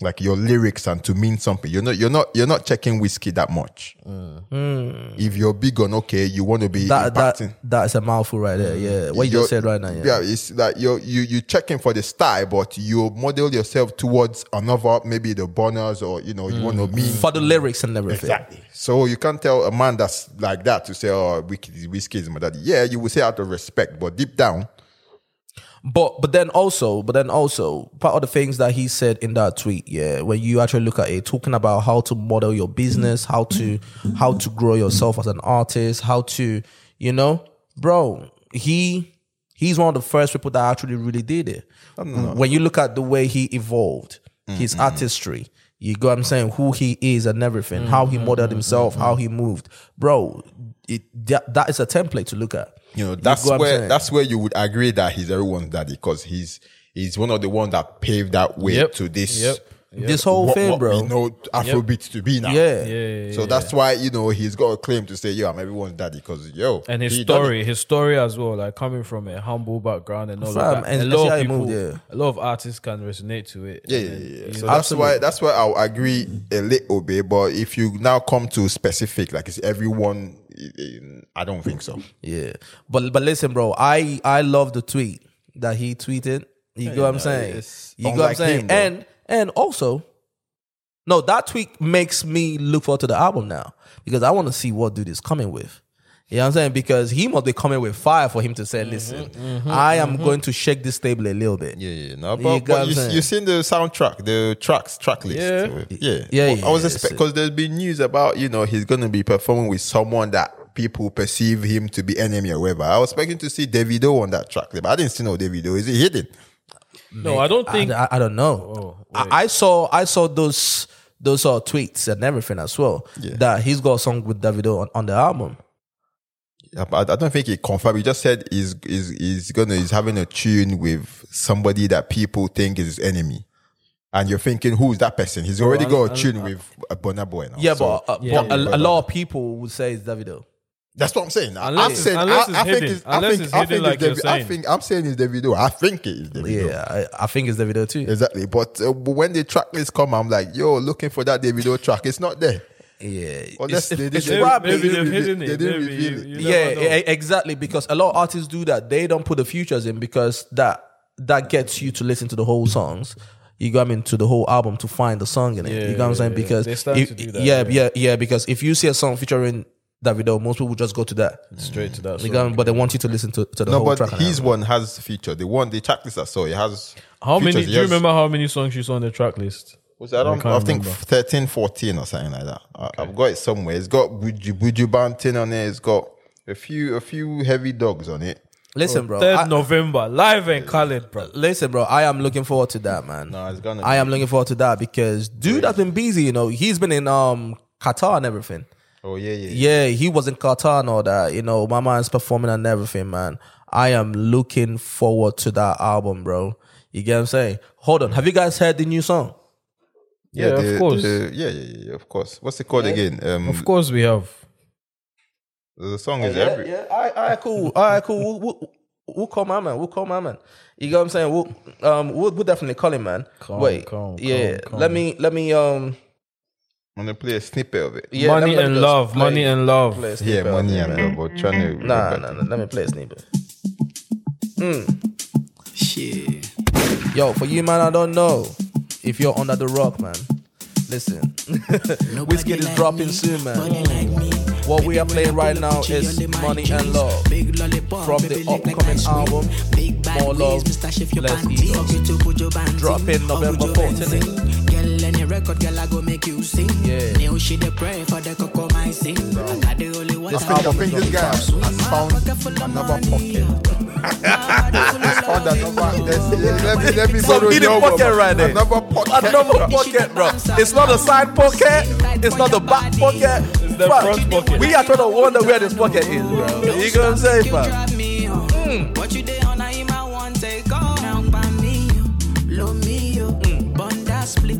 like your lyrics and to mean something, you're not, you're not, you're not checking Wizkid that much. Mm. If you're big on, okay, you want to be that, impacting. That, that's a mouthful right there. Yeah, what you're, you just said right now. Yeah, yeah it's like you're, you you checking for the style, but you model yourself towards another, maybe the Burners or you know you mm. want to mean for the lyrics and everything. Exactly. So you can't tell a man that's like that to say, oh, Wizkid is my daddy. Yeah, you will say out of respect, but deep down. But but then also, but then also, part of the things that he said in that tweet, yeah, when you actually look at it, talking about how to model your business, how to how to grow yourself as an artist, how to, you know, bro, he he's one of the first people that actually really did it. When you look at the way he evolved, his mm-hmm. artistry, you go, I'm saying who he is and everything, mm-hmm. how he modeled himself, mm-hmm. how he moved, bro. It that, that is a template to look at. You know, that's you where that's where you would agree that he's everyone's daddy because he's he's one of the ones that paved that way yep. to this yep. Yep. this whole what, thing, what bro. You know, Afrobeat yep. to be now. Yeah, yeah, yeah so yeah. that's why you know he's got a claim to say, "Yo, I'm everyone's daddy." Because yo, and his story, his story as well, like coming from a humble background and all Fam, of that. And a lot of people, moved, yeah. a lot of artists can resonate to it. Yeah, yeah, yeah. yeah. So that's why that's why I'll agree a little bit. But if you now come to specific, like it's everyone. I don't think so. Yeah. But but listen, bro, I, I love the tweet that he tweeted. You yeah, get what I'm saying? You get what I'm saying? Him, and and also, no, that tweet makes me look forward to the album now because I want to see what dude is coming with. You know what I'm saying? Because he must be coming with fire for him to say, listen, mm-hmm, mm-hmm, I am mm-hmm. going to shake this table a little bit. Yeah, yeah. No, but, you but you, you've seen the soundtrack, the tracks, track list. Yeah. Yeah. yeah, well, yeah I was expecting, because there's been news about, you know, he's going to be performing with someone that people perceive him to be enemy or whatever. I was expecting to see Davido on that track, but I didn't see no Davido. Is he hidden? No, Mate, I don't think. I, I, I don't know. Oh, I, I saw, I saw those, those uh, tweets and everything as well yeah. that he's got a song with Davido on, on the album. I don't think he confirmed. He just said he's is is gonna is having a tune with somebody that people think is his enemy, and you're thinking who is that person? He's already oh, got a tune with a Burna Boy now. Yeah, so, but, uh, yeah, but a, a lot of people would say it's Davido. That's what I'm saying. Unless, I'm saying unless I, I think it's I think, it's I think like it's Davido. I think I'm saying it's Davido. I think it is Davido. Yeah, I, I think it's Davido too. Exactly. But uh, when the track list come, I'm like, yo, looking for that Davido track. It's not there. Yeah, it's, they, it's they, probably maybe they've hidden it. They maybe you, you yeah, exactly. Because a lot of artists do that. They don't put the features in because that that gets you to listen to the whole songs. You got I mean to the whole album to find the song in it. Yeah, you know what I'm saying? Because they start if, to do that, yeah, yeah, yeah, yeah. Because if you see a song featuring Davido, most people just go to that straight to that. You know, but they want you to listen to, to the no, whole track. No, but his one has feature. The one the track list I saw, it has how features. many? Do you has, remember how many songs you saw on the track list? Was I don't. I, I think thirteen, fourteen or something like that. I, okay. I've got it somewhere. It's got Buju, Buju Bantin on it. It's got a few, a few heavy dogs on it. Listen, bro. third I, November, live and Khaled, bro. Listen, bro. I am looking forward to that, man. No, it's gonna. I be. am looking forward to that because dude yeah. has been busy. You know, he's been in um Qatar and everything. Oh, yeah, yeah, yeah. Yeah, he was in Qatar and all that. You know, my man's performing and everything, man. I am looking forward to that album, bro. You get what I'm saying? Hold on. Have you guys heard the new song? Yeah, yeah the, of course. The, yeah, yeah, yeah, of course. What's it called yeah. again? Um, of course we have. The song is yeah, every... Yeah, all right, all right, cool. All right, cool. We'll, we'll, we'll call my man. We'll call my man. You get what I'm saying? We'll, um, we'll, we'll definitely call him, man. Calm, Wait. Calm, yeah, calm, let me... Let me um, I'm gonna play a snippet of it. Yeah, money and love, play, money and love. Yeah, money and love. We're trying to. Nah, nah, nah. Let me play a snippet. Mm. Shit. Yo, for you, man, I don't know if you're under the rock, man. Listen, Wizkid is like dropping me, soon, man. Like me. What baby, we are playing right now is money and juice. Love lollipop, from the upcoming like album. Big More Love, ways, Let's Eat. Dropping November fourteenth. Record girl I go make you sing. Yeah. Now she the pray for the cocoa my sing. I got the only one. I think this guy has found another pocket. Has found another. Let me let me borrow your pocket right there. Another pocket. Another pocket, bro. It's not a side pocket. It's not the back pocket. It's the front pocket. We are trying to wonder where this pocket is, bro. You gonna say, fam? What you did on I my one take off. Now by me, blow me up, bunda split.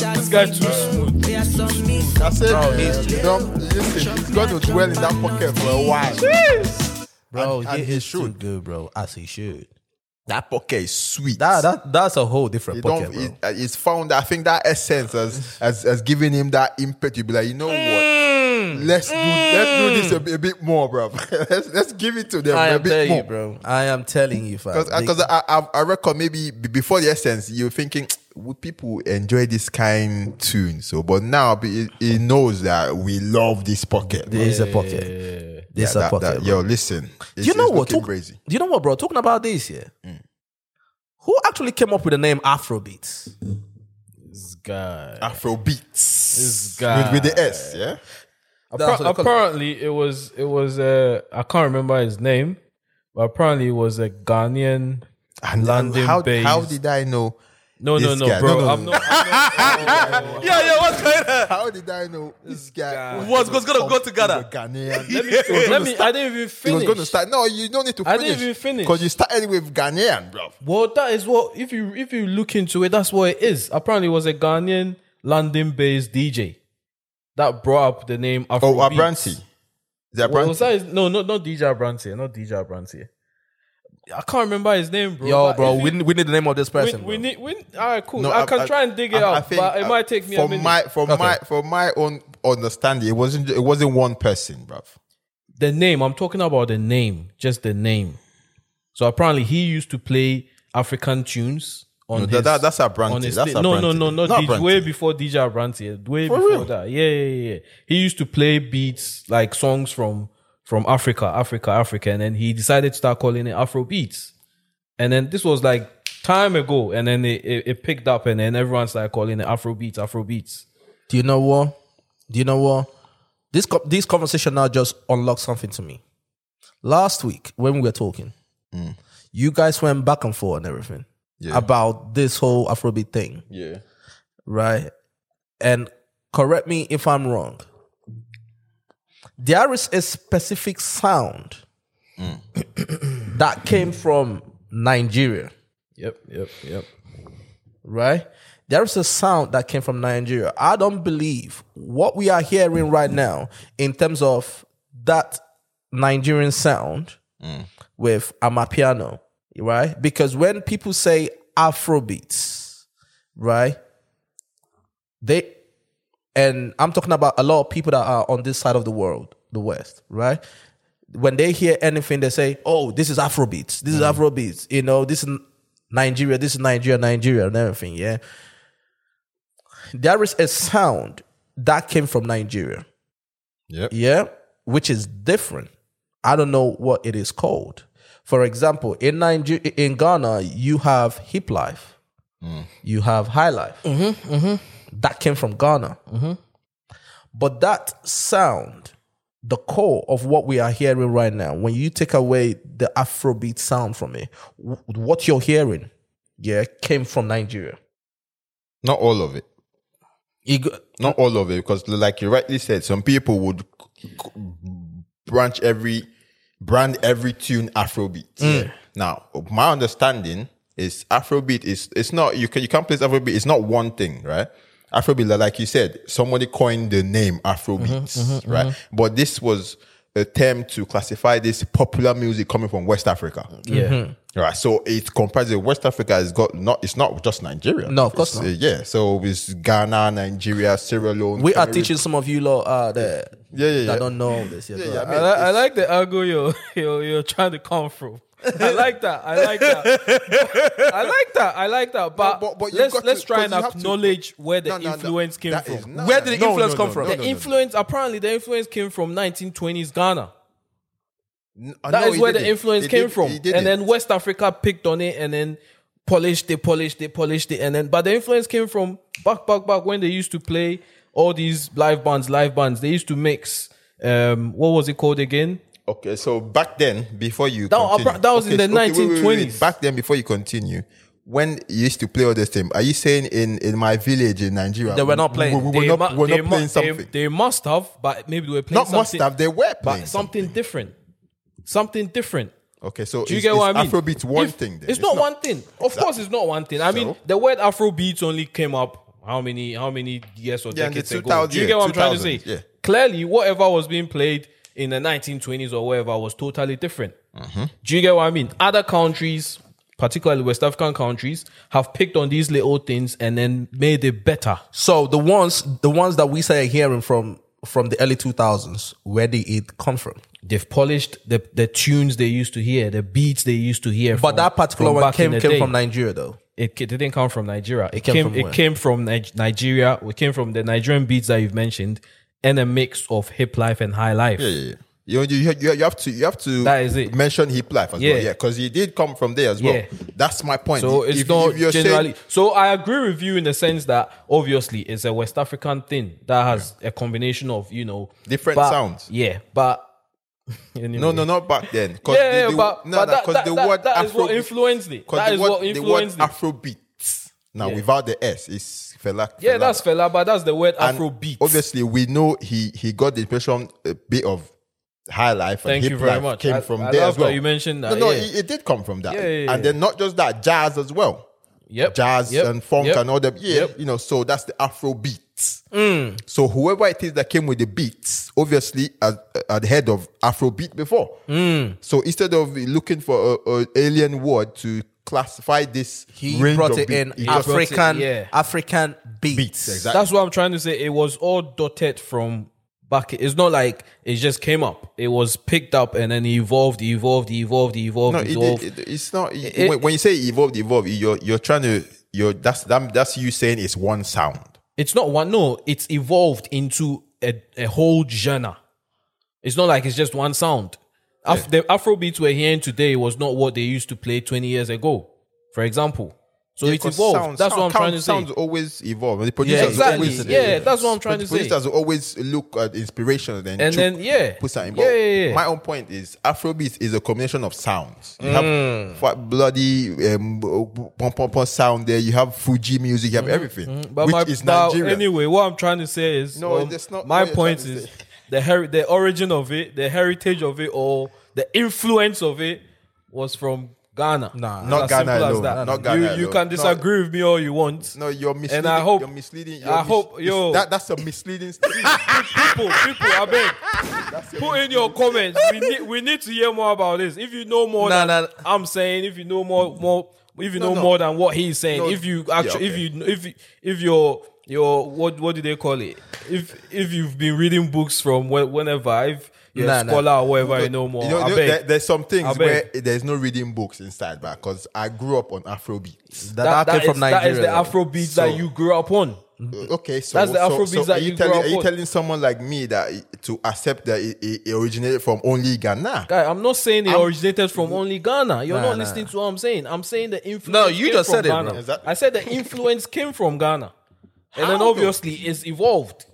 This guy too smooth. I said, bro, he's, you know, listen, he's going to dwell in that pocket for a while. Jeez. Bro, and, and he, he should do, bro, as he should. That pocket is sweet. That, that that's a whole different you pocket, bro. It, it's found. I think that essence has has, has given him that impact. You'll be like, you know what? Let's do mm. let's do this a, a bit more, bro. let's let's give it to them I a am bit more, you, bro. I am telling you, because because I, I I reckon maybe before the essence you're thinking would people enjoy this kind tune? So, but now he knows that we love this pocket. There is a pocket. Yeah. There's yeah, a that, pocket. That, yo, listen. It's, you know it's what? Talk, crazy. You know what, bro? Talking about this, yeah. Mm. Who actually came up with the name Afrobeats? This guy. Afrobeats. This guy with, with the S, yeah. Appa- apparently it. it was it was uh, I can't remember his name, but apparently it was a Ghanaian London how, based. How did I know? No, no, no, guy. bro. No, no, I'm no. not. I'm not oh, yeah, yeah. What's going on? How did I know this guy? What's was gonna go to Ghana? Ghanaian. Let me. Let me I didn't even finish. He was gonna start. No, you don't need to. Finish. I didn't even finish because you started with Ghanaian, bro. Well, that is what if you if you look into it, that's what it is. Apparently, it was a Ghanaian London-based D J. That brought up the name Afrobeats. Oh, Abranti. Well, no, no, not D J Abranti. Not D J Abranti. I can't remember his name, bro. Yo, bro, we, we need the name of this person. We, we need. We, all right, cool. No, I, I can I, try and dig I, it out, but it I, might take me a minute. My, from okay. my, from my own understanding, it wasn't. It wasn't one person, bro. The name I'm talking about. The name, just the name. So apparently, he used to play African tunes. On no, his, that, that's Abranti. That's no, Abranti. no, no, no, no. Way before D J Abranti. Way For before real? that. Yeah, yeah, yeah. He used to play beats, like songs from, from Africa, Africa, Africa. And then he decided to start calling it Afro beats. And then this was like time ago. And then it, it, it picked up and then everyone started calling it Afro beats, Afro beats. Do you know what? Do you know what? This, this conversation now just unlocked something to me. Last week, when we were talking, mm. you guys went back and forth and everything. Yeah. About this whole Afrobeat thing. Yeah. Right? And correct me if I'm wrong. There is a specific sound mm. that came from Nigeria. Yep, yep, yep. Right? There is a sound that came from Nigeria. I don't believe what we are hearing right now in terms of that Nigerian sound mm. with Amapiano. Right? Because when people say Afrobeats, right? They, and I'm talking about a lot of people that are on this side of the world, the West, right? When they hear anything, they say, oh, this is Afrobeats. This mm. is Afrobeats. You know, this is Nigeria. This is Nigeria, Nigeria, and everything, yeah? There is a sound that came from Nigeria. Yep. Yeah? Which is different. I don't know what it is called. For example, in Nigeria, in Ghana, you have Hip Life, mm. you have Highlife. Mm-hmm, mm-hmm. That came from Ghana, mm-hmm. but that sound the core of what we are hearing right now, when you take away the Afrobeat sound from it, what you're hearing, yeah, came from Nigeria. Not all of it. Go- Not all of it, because like you rightly said, some people would branch every, brand every tune Afrobeat. Mm. Yeah. Now, my understanding is Afrobeat is, it's not, you, can, you can't place Afrobeat, it's not one thing, right? Afrobeat, like you said, somebody coined the name Afrobeats, mm-hmm, mm-hmm, right? Mm-hmm. But this was a term to classify this popular music coming from West Africa. Yeah. Mm-hmm. Right. So it comprises West Africa has got not, it's not just Nigeria. No, of course not. Uh, yeah. So it's Ghana, Nigeria, Sierra Leone. We Canary. Are teaching some of you lot uh, there yeah, yeah, yeah, that yeah. don't know this. Yeah, yeah, yeah, I, mean, I, I like the angle you're, you're, you're trying to come from. I like that. I like that. I like that. I like that. But, no, but, but let's let's to, try and acknowledge to, where the no, no, influence no, came from. Not, where did the no, influence no, come no, from? No, no, the no, influence, no. apparently, the influence came from nineteen twenties Ghana. No, that no, is where the influence it came did, from. And then West Africa picked on it and then polished, they polished, they polished it. And then, but the influence came from back, back, back when they used to play all these live bands, live bands. They used to mix, um, what was it called again? Okay, so back then, before you that, continue, that was okay, in the okay, nineteen twenties. Wait, wait, wait. Back then, before you continue, when you used to play all this thing, are you saying in, in my village in Nigeria they were not playing? We, we, we were not, mu- were not mu- playing something. They, they must have, but maybe they were playing. Not something, must have. They were playing but something, something different. Something different. Okay, so do you get what I mean? Afrobeat one if, thing. Then. It's, it's not, not one thing. Of that, course, it's not one thing. I so? mean, the word Afrobeat only came up how many how many years or yeah, decades ago? Do you get what I'm trying to say? Yeah. Clearly, whatever was being played in the nineteen twenties or wherever was totally different. Mm-hmm. Do you get what I mean? Other countries, particularly West African countries, have picked on these little things and then made it better. So the ones the ones that we started hearing from from the early two thousands, where did it come from? They've polished the, the tunes they used to hear, the beats they used to hear. But from, that particular one came, came from Nigeria though. It didn't come from Nigeria. It, it came, came from It came from Nigeria. It came from the Nigerian beats that you've mentioned, and a mix of hip life and high life. Yeah, yeah, yeah. You, you, you, you have to, you have to that is it. mention hip life as yeah. well. Yeah, because he did come from there as well. Yeah. That's my point. So if, it's not if generally. Saying, so I agree with you in the sense that obviously it's a West African thing that has yeah. a combination of, you know, different but, sounds. Yeah, but anyway. no, no, not back then. Yeah, they, yeah, they, but, no, but no, that, that, word that, that is what influenced it. That is word, what influenced it. Afrobeats now yeah. without the S is. Fela, yeah, Fela. That's Fela, but that's the word Afrobeat. Obviously, we know he he got the impression a bit of high life and Thank hip you very life much. came I, from I there as well. You mentioned that. No, no, yeah. it, it did come from that, yeah, yeah, yeah. and then not just that, jazz as well. Yep, jazz yep. and funk yep. and all that. Yeah, yep. you know, so that's the Afrobeat. Mm. So whoever it is that came with the beats, obviously, had, had heard of Afrobeat before. Mm. So instead of looking for an alien word to classify this, he brought it in he African it, yeah. African beats. beats exactly. That's what I'm trying to say. It was all dotted from back. It's not like it just came up. It was picked up and then evolved, evolved, evolved, evolved. No, evolved. It, it, it's not. It, it, when, when you say evolved, evolved, you're you're trying to you're that's that, that's you saying it's one sound. It's not one. No, it's evolved into a, a whole genre. It's not like it's just one sound. Af- yeah. The Afrobeats we're hearing today was not what they used to play twenty years ago, for example. So yeah, it evolved. Sound, that's sound, what I'm count, trying to say. Sounds always evolve. The producers yeah, exactly. always, yeah, yeah, that's what I'm trying to say. Producers always look at inspiration and then, and then yeah. put something. Yeah, yeah, yeah. My own point is Afrobeats is a combination of sounds. You mm. have bloody um, pom pom pom sound there. You have Fuji music. You have mm-hmm. everything, mm-hmm. But which my, is Nigeria. But anyway, what I'm trying to say is no. Um, that's not my point is. The her- the origin of it, the heritage of it, or the influence of it was from Ghana. Nah, not Ghana alone. That. Not Ghana you, alone. You can disagree no, with me all you want. No, you're misleading. And I hope you're misleading. You're I mis- hope yo that, that's a misleading statement. people, people, I beg. Put in your comments. We need we need to hear more about this. If you know more nah, than nah. I'm saying, if you know more more, if you no, know no. more than what he's saying, no, if you actually, yeah, okay. if you if you, if you're Yo, what what do they call it? If if you've been reading books from whenever, if you're nah, a scholar nah. or whatever, you know more. You know, I there, beg. There's some things where there's no reading books inside, but because I grew up on Afrobeats. That, that, that, is, that is the Afrobeats so, that you grew up on. Okay, so that's the Afrobeats so, so that you, you telling, grew up on. Are you telling someone like me that to accept that it, it originated from only Ghana? Guy, I'm not saying it I'm, originated from only Ghana. You're nah, not nah. listening to what I'm saying. I'm saying the influence. No, you came just from said Ghana. it. Exactly. I said the influence came from Ghana. And How then obviously it's evolved.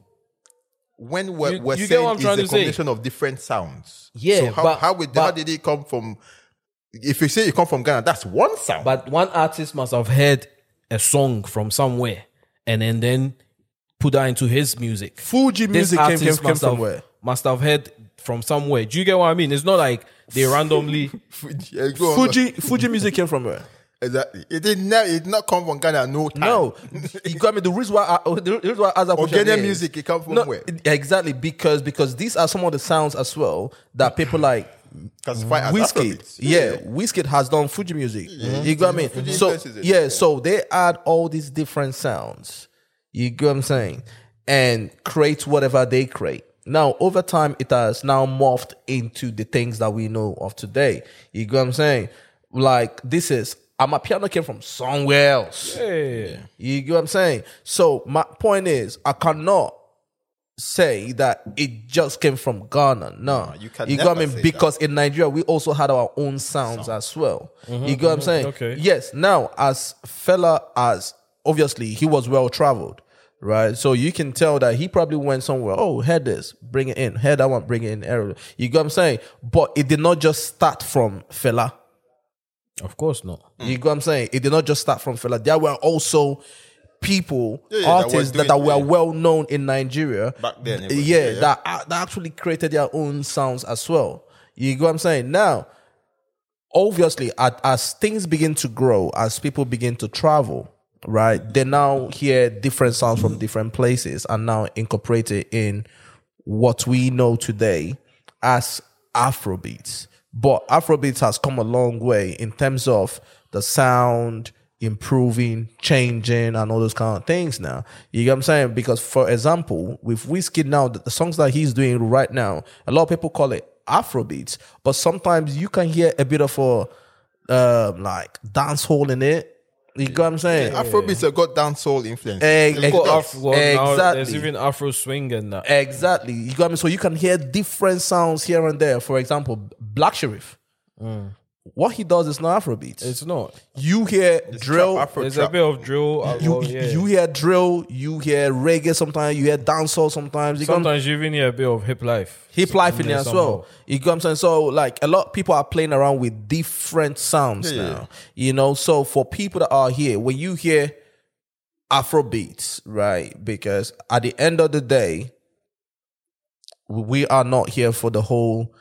when we're, you, we're you saying it's a combination say. of different sounds. Yeah. So how, but, how, would, but, how did it come from? If you say you come from Ghana, that's one sound. But one artist must have heard a song from somewhere and then, then put that into his music. Fuji music came, came, came from where? Must have heard from somewhere. Do you get what I mean? It's not like they randomly... Fuji, yeah, Fuji, Fuji music came from where? Exactly. It did not. It did not come from Ghana. No. Time. No. You got me. The reason why. I, the reason why as I was Ghanaian music, it comes from no, where? Exactly, because because these are some of the sounds as well that people like. Wizkid. Yeah, yeah. Wizkid has done Fuji music. Yeah. You got me. Fuji so yeah, yeah, so they add all these different sounds. You get what I'm saying, and create whatever they create. Now over time, it has now morphed into the things that we know of today. You get what I'm saying? Like this is. And my piano came from somewhere else. Yeah. You get what I'm saying? So my point is, I cannot say that it just came from Ghana. No. You can you never got me? Say because that. In Nigeria, we also had our own sounds Sound. as well. Mm-hmm, you get mm-hmm. what I'm saying? Okay. Yes. Now, as Fela, as obviously he was well-traveled, right? So you can tell that he probably went somewhere. Oh, heard this, bring it in. Heard that one, bring it in. You get what I'm saying? But it did not just start from Fela. Of course not. Mm. You get what I'm saying? It did not just start from Fela. There were also people, yeah, yeah, artists that, that were well known in Nigeria. Back then. It was, yeah, yeah, yeah. That, that actually created their own sounds as well. You get what I'm saying? Now, obviously, as, as things begin to grow, as people begin to travel, right, they now hear different sounds from different places and now incorporate it in what we know today as Afrobeats. But Afrobeats has come a long way in terms of the sound, improving, changing, and all those kind of things now. You get what I'm saying? Because, for example, with Wizkid now, the songs that he's doing right now, a lot of people call it Afrobeats. But sometimes you can hear a bit of a, uh, like, dancehall in it. You get what I'm saying? Yeah. Afrobeats have got dancehall influence. Ex- Ex- Afro, exactly. Now there's even Afro swing and that. Exactly. You got me. So you can hear different sounds here and there. For example, Black Sherif. Mm. What he does is not Afrobeats. It's not. You hear it's drill. Trap, Afro there's trap. A bit of drill. You, yeah. you hear drill. You hear reggae sometimes. You hear dancehall sometimes. You sometimes you even hear a bit of hip life. Hip life in, in there as somehow. Well. You get what I'm saying? So like a lot of people are playing around with different sounds yeah, now. Yeah. You know, so for people that are here, when you hear Afrobeats, right? Because at the end of the day, we are not here for the whole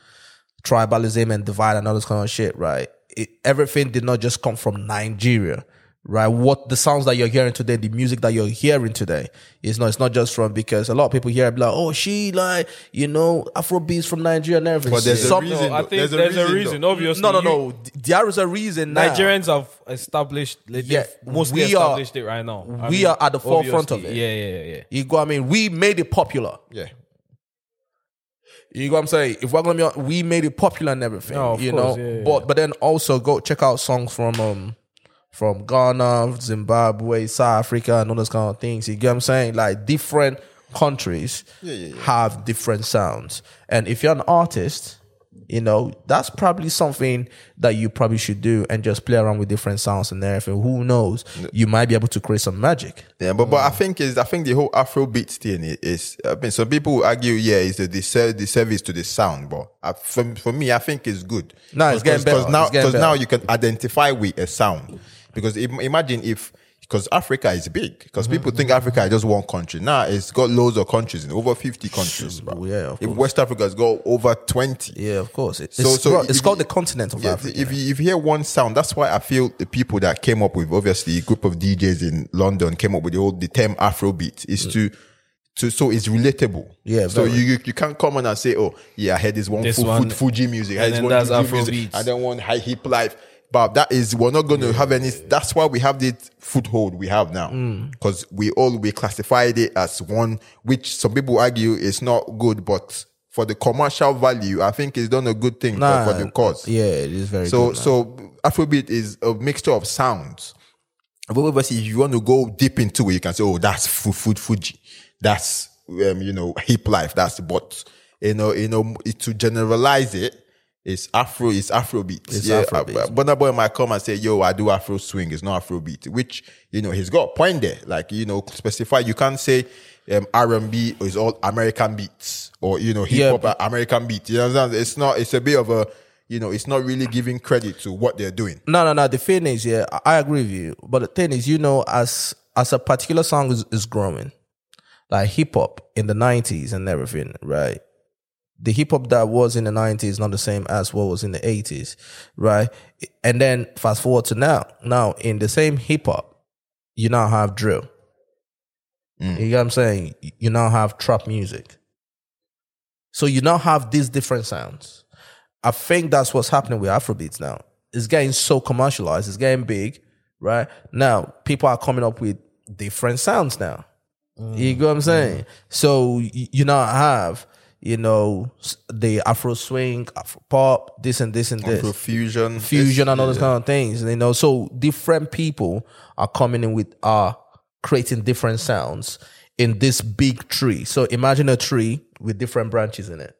tribalism and divide and all this kind of shit, right? It, everything did not just come from Nigeria, right? What the sounds that you're hearing today, the music that you're hearing today, it's not, it's not just from, because a lot of people hear like, oh, she like, you know, Afrobeats from Nigeria and everything. But there's a Some, reason. No, I think there's a there's reason, reason obviously. No, no, no. You, there is a reason now. Nigerians have established, like, yeah, mostly we established are, it right now. I we mean, are at the obviously. forefront of it. Yeah, yeah, yeah. You go, I mean, we made it popular. Yeah. You know what I'm saying? If we're gonna be on, we made it popular and everything, no, you course, know. Yeah, yeah. But but then also go check out songs from um from Ghana, Zimbabwe, South Africa, and all those kind of things. You get what I'm saying? Like different countries yeah, yeah, yeah. have different sounds, and if you're an artist, you know that's probably something that you probably should do and just play around with different sounds and everything. Who knows? You might be able to create some magic. Yeah, but mm. but I think is I think the whole Afrobeats thing is. I mean, some people argue, yeah, it's the disservice to the sound, but I, for, for me, I think it's good. No, it's getting better. Because now, now you can identify with a sound. Because imagine if. Because Africa is big. Because mm-hmm. people think Africa is just one country. Now nah, it's got loads of countries, in over fifty countries. Bro. Yeah, of if course. West Africa has got over twenty. Yeah, of course. It's, so, so it's called the continent of yeah, Africa. If you, if you hear one sound, that's why I feel the people that came up with, obviously, a group of D Js in London came up with the whole the term Afrobeat is mm. to... So, so it's relatable. Yeah. So you, you you can't come on and say, oh, yeah, I heard this one, this fu- one Fuji music. I heard this one Fuji music. I don't want high hip life. But that is, we're not going to yeah. have any, that's why we have the foothold we have now. Because mm. we all, we classified it as one, which some people argue is not good, but for the commercial value, I think it's done a good thing nah, for, for the cause. Yeah, it is very so, good. So, so Afrobeat is a mixture of sounds. But obviously, if you want to go deep into it, you can say, oh, that's fu- fu- Fuji. That's, um, you know, hip life. That's, but, you know, you know, to generalize it, It's Afro, it's Afrobeat. It's yeah, Afrobeat. Burna Boy might come and say, yo, I do Afro swing, it's not Afrobeat, which, you know, he's got a point there. Like, you know, specify, you can't say, um, R and B is all American beats, or, you know, hip-hop yeah, American beat. You understand? It's not, it's a bit of a, you know, it's not really giving credit to what they're doing. No, no, no. The thing is, yeah, I agree with you. But the thing is, you know, as as a particular song is, is growing, like hip-hop in the nineties and everything, right? The hip-hop that was in the nineties is not the same as what was in the eighties, right? And then fast forward to now. Now, in the same hip-hop, you now have drill. Mm. You know what I'm saying? You now have trap music. So you now have these different sounds. I think that's what's happening with Afrobeats now. It's getting so commercialized. It's getting big, right? Now, people are coming up with different sounds now. Mm. You know what I'm saying? Mm. So you now have, you know, the Afro Swing, Afro Pop, this and this and this. Afro Fusion. Fusion and all those yeah. kind of things. You know, so different people are coming in with, uh, creating different sounds in this big tree. So imagine a tree with different branches in it.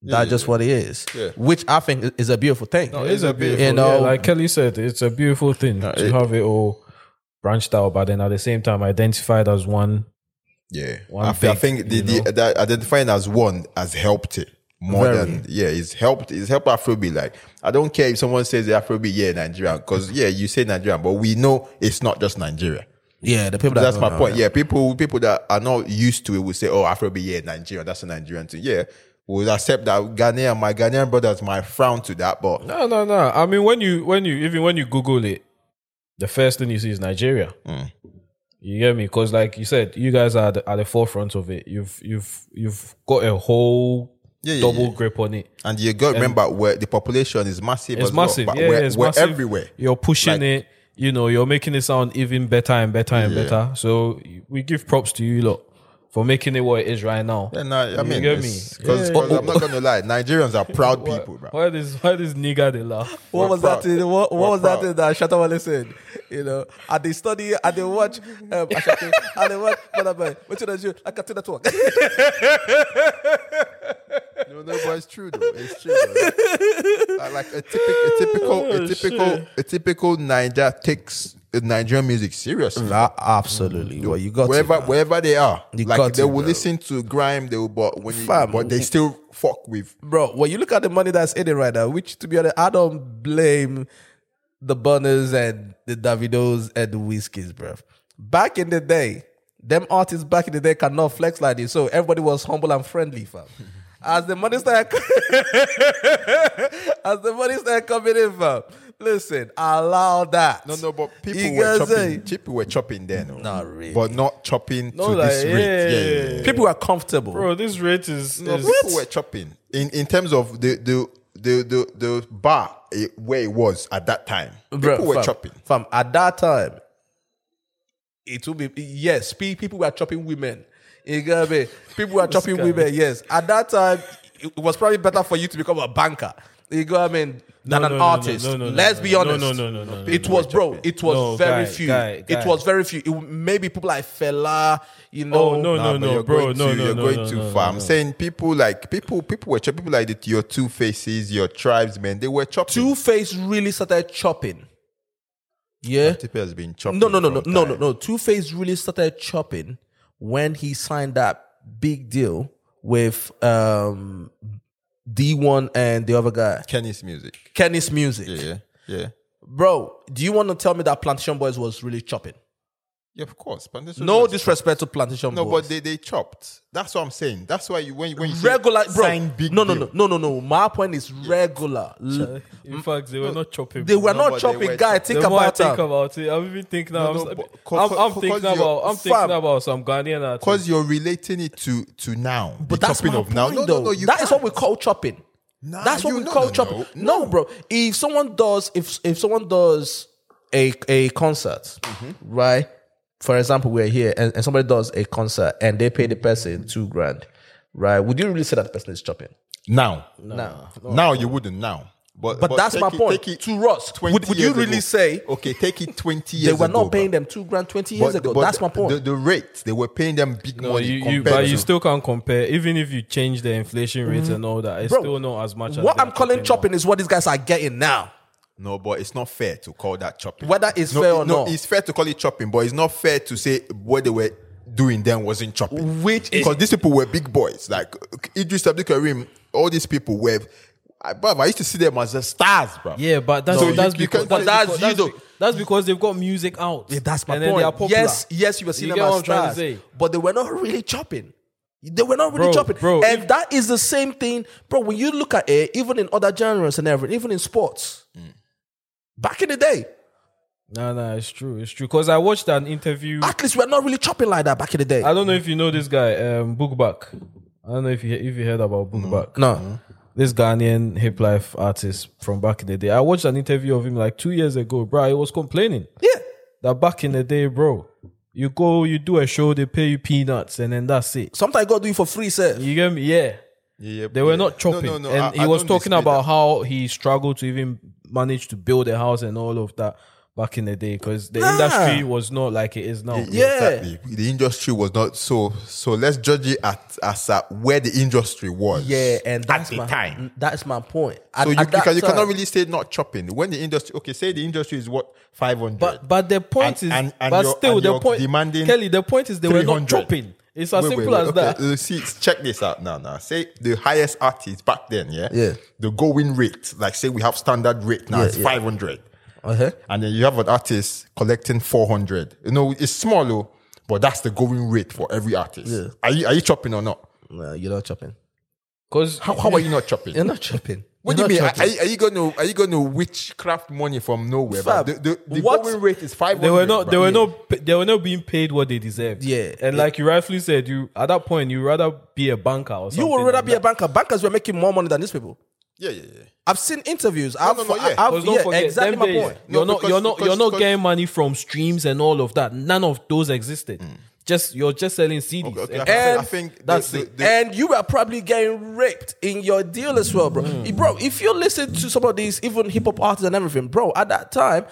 Yeah, That's yeah, just yeah. what it is. Yeah. Which I think is a beautiful thing. No, it is a beautiful, you know, yeah, like Kelly said, it's a beautiful thing no, to it, have it all branched out, but then at the same time identified as one. Yeah. One I, thing, I think the, the, the identifying as one has helped it more Very. than yeah, it's helped it's helped Afrobeat. Like, I don't care if someone says the Afrobeat, yeah, Nigerian, because yeah, you say Nigerian, but we know it's not just Nigeria. Yeah, the people that that's my know, point. Yeah. yeah, people people that are not used to it will say, "Oh, Afrobeat, yeah, Nigeria, that's a Nigerian thing." Yeah, we'll accept that. Ghanaian, my Ghanaian brothers might frown to that, but no, no, no. I mean, when you when you even when you Google it, the first thing you see is Nigeria. Mm. You get me? Because, like you said, you guys are the, at the forefront of it. You've you've you've got a whole yeah, yeah, double yeah. grip on it, and you got to remember where the population is massive. It's as massive. Well, but yeah, we're, yeah, it's we're massive. Everywhere. You're pushing like, it. You know, you're making it sound even better and better and yeah. better. So we give props to you lot for making it what it is right now. Yeah, nah, I you mean, get me? Because yeah, yeah. I'm not gonna lie, Nigerians are proud why, people, bro. Why this? Why this nigga they laugh? What We're was proud. that? What, what was proud. that that Shatta Wale said? You know, at the study, at the watch, um, at the at the watch. What boy? What you do? You I can do that work. No, no, but it's true though. It's true. Though. Like a typical, a typical, a typical, a typical Niger takes Nigerian music seriously. Nah, absolutely. Mm. Well, you got wherever, to, wherever they are, you like they to, will bro. listen to grime. They will, but when you, Fam, but they still fuck with bro. When you look at the money that's in it right now, which to be honest, I don't blame the Burnas and the Davidos and the Wizkids, bro. Back in the day, them artists back in the day cannot flex like this, so everybody was humble and friendly, fam. As the money started, as the money started coming in, fam. Listen, allow that. No, no, but people you were chopping. Say, people were chopping then, no? Not really, but not chopping no, to like, this yeah, rate. Yeah, yeah, yeah. People were comfortable, bro. This rate is, no, is people were chopping in in terms of the the the the, the bar it, where it was at that time. Bro, people were fam, chopping from at that time. It would be yes. People were chopping women. You got me? People were chopping women, yes. At that time, it was probably better for you to become a banker. You go, I mean, than no, an no, artist. No, no, no, no, Let's no, be honest. No, no, no, no, no. It was, bro, it was no, very guy, few. Guy, guy. It was very few. It, maybe people like Fela, you know. Oh, no, nah, no, no, you're bro. Going no, too, no, you're no, going no, too no, far. No, I'm no. saying people like, people people were chopping. People like the, your Two Faces, your Tribesmen, they were chopping. Two Face really started chopping. Yeah? F T P has been chopping. No, no, no, no, no, no, no. Two Face really started chopping when he signed that big deal with um, D one and the other guy. Kenny's Music. Kenny's Music. Yeah, yeah, yeah. Bro, do you want to tell me that Plantation Boys was really chopping? Yeah, of course. Plantation no disrespect chopped. to Plantation no, Boys. No, but they, they chopped. That's what I'm saying. That's why you, when, when you regular, say, bro, sign big no, no, no, no, no, no. My point is regular. Yeah. In fact, they were no, not chopping. They were no, not chopping. Were guy, think about, think about it. I'm even thinking now. No, no, I'm, I'm thinking about. I'm thinking fam, about some Ghanaian. Because you're relating it to to now. But that's my point, now. No, no, no, you that can't. is what we call chopping. Nah, that's what you, we no, call no, chopping. No, no, bro. If someone does, if if someone does a a concert, mm-hmm. right? For example, we're here and, and somebody does a concert and they pay the person two grand, right? Would you really say that the person is chopping? Now, no. now, no. now you wouldn't now. But, but, but that's my point. It, to Ross, would, would you really ago. say... Okay, take it twenty years ago. They were not ago, paying bro. them two grand twenty years but, ago. But that's my point. The, the rate, they were paying them big no, money. You, you, but you still can't compare. Even if you change the inflation rate mm-hmm. and all that, it's bro, still not as much as... What I'm calling chopping now. is what these guys are getting now. No, but it's not fair to call that chopping. Whether it's no, fair or no, not. It's fair to call it chopping, but it's not fair to say what they were doing then wasn't chopping. Which because these people were big boys. Like Idris Abdul Karim, all these people were... I, bruv, I used to see them as the stars, bro. Yeah, but that's, so that's, you, because, you but that's, because, that's, that's because they've got music out. Yeah, that's my and point. Then they are popular. Yes, yes, you were seeing them as stars, but they were not really chopping. They were not really bro, chopping. Bro, and if, that is the same thing, bro, when you look at it, even in other genres and everything, even in sports, mm. back in the day. No, no, it's true. It's true. Because I watched an interview. At least we're not really chopping like that back in the day. I don't know if you know this guy, um, Bookback. I don't know if you, if you heard about Bookback. Mm-hmm. No. Mm-hmm. This Ghanaian hip life artist from back in the day. I watched an interview of him like two years ago, bro. He was complaining. Yeah. That back in the day, bro, you go, you do a show, they pay you peanuts, and then that's it. Sometimes you got to do it for free, sir. You get me? Yeah. Yeah, yeah they were yeah. not chopping. No, no, no. And I, he I was talking about that. How he struggled to even manage to build a house and all of that back in the day because the nah. industry was not like it is now. Yeah. yeah. Exactly. The industry was not so, so let's judge it at, as at where the industry was. Yeah, and that's at my, the time. That's my point. At, so you, at because you cannot really say not chopping. When the industry, okay, say the industry is what, five hundred. But, but the point and, is, and, and but your, still the point, Kelly, the point is they were not chopping. It's as wait, simple wait, wait, as okay. that. Uh, see, check this out now. Now, say the highest artist back then, yeah? Yeah. The going rate, like say we have standard rate now, yeah, it's yeah. five hundred. Uh-huh. And then you have an artist collecting four hundred. You know, it's smaller, but that's the going rate for every artist. Yeah. Are you are you chopping or not? No, you're not chopping. Because how, how are you not chopping? You're not chopping. What you're do you mean? Are, are you going to are you going to witchcraft money from nowhere? Fab, the the, the going rate is five hundred. They were not. They were yeah. not. They were not being paid what they deserved. Yeah. And yeah. like you rightfully said, you at that point you rather be a banker or something. You would rather like be that. a banker. Bankers were making more money than these people. Yeah, yeah, yeah. I've seen interviews. No, I've, no, no, yeah. I've, yeah, forget, exactly my days, point. You're no, not, because, you're not, because, you're not because, getting money from streams and all of that. None of those existed. Mm. Just you're just selling C Ds. Okay, okay. And I think, I think that's the, the, the, it. And you are probably getting raped in your deal as well, bro. Mm. Bro, if you listen to some of these, even hip hop artists and everything, bro, at that time,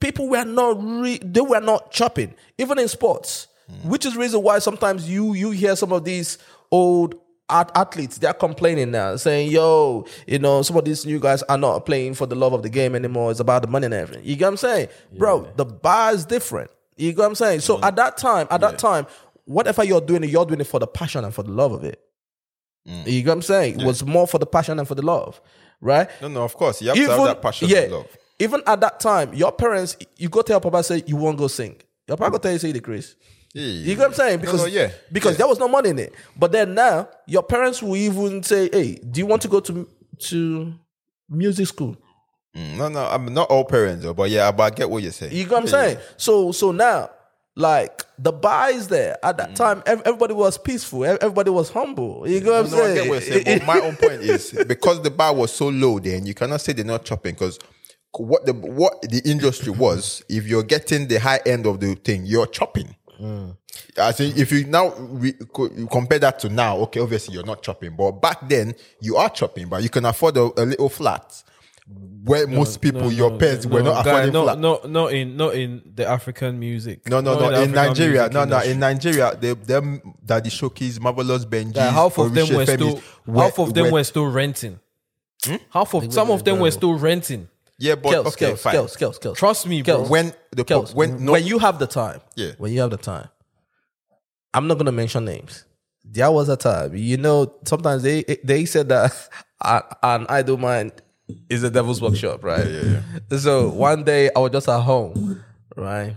people were not, re- they were not chopping, even in sports, mm. which is the reason why sometimes you you hear some of these old. Athletes, they're complaining now, saying, yo, you know, some of these new guys are not playing for the love of the game anymore. It's about the money and everything. You get what I'm saying? Yeah. Bro, the bar is different. You get what I'm saying? So yeah. at that time, at yeah. that time, whatever you're doing, you're doing it for the passion and for the love of it. Mm. You get what I'm saying? Yeah. It was more for the passion and for the love, right? No, no, of course. You have even, to have that passion yeah, and love. Even at that time, your parents, you go tell Papa, say, you won't go sing. Your Papa go tell you, say, decrease. You know what I'm saying? Because, no, no, yeah. because yeah. there was no money in it. But then now, your parents will even say, hey, do you want to go to to music school? Mm, no, no, I'm not all parents, but yeah, but I get what you're saying. You know what I'm yeah. saying? So so now, like, the bar is there. At that mm. time, everybody was peaceful. Everybody was humble. You know what I'm no, saying? No, I get what you're saying. But my own point is, because the bar was so low then, you cannot say they're not chopping because... What the what the industry was, if you're getting the high end of the thing, you're chopping. Mm. I think if you now re- compare that to now, okay, obviously you're not chopping, but back then you are chopping, but you can afford a, a little flat where no, most people, no, your no, parents, no, were not guy, affording no, flat. No, not in not in the African music. No, no, not no. In, in Nigeria, no, no. In Nigeria, they, them Daddy Shokis, Marvelous Benjis, yeah, half of them were still were, half of them were, were still renting. Hmm? Half of some of them were still renting. Yeah, but Kels, okay, Kels, fine. Kels, Kels, Kels. Trust me, bro. Kels, when the Kels, pop, when, no, when you have the time, yeah, when you have the time, I'm not gonna mention names. There was a time, you know. Sometimes they they said that an idle mind is a devil's workshop, right? Yeah, yeah, yeah. So one day I was just at home, right?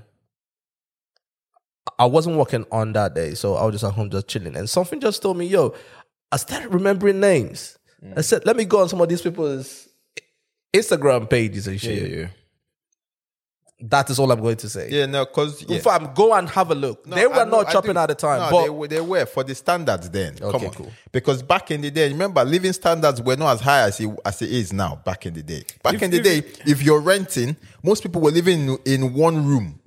I wasn't working on that day, so I was just at home, just chilling, and something just told me, "Yo," I started remembering names. Mm. I said, "Let me go on some of these people's." Instagram pages and shit. Yeah, yeah, yeah. That is all I'm going to say. Yeah, no, because yeah. fam, go and have a look. No, they were I not know, chopping at the time, no, but they were, they were for the standards then. Okay, come on, cool. Because back in the day, remember, living standards were not as high as it, as it is now. Back in the day, back if, in the if, day, if you're renting, most people were living in, in one room.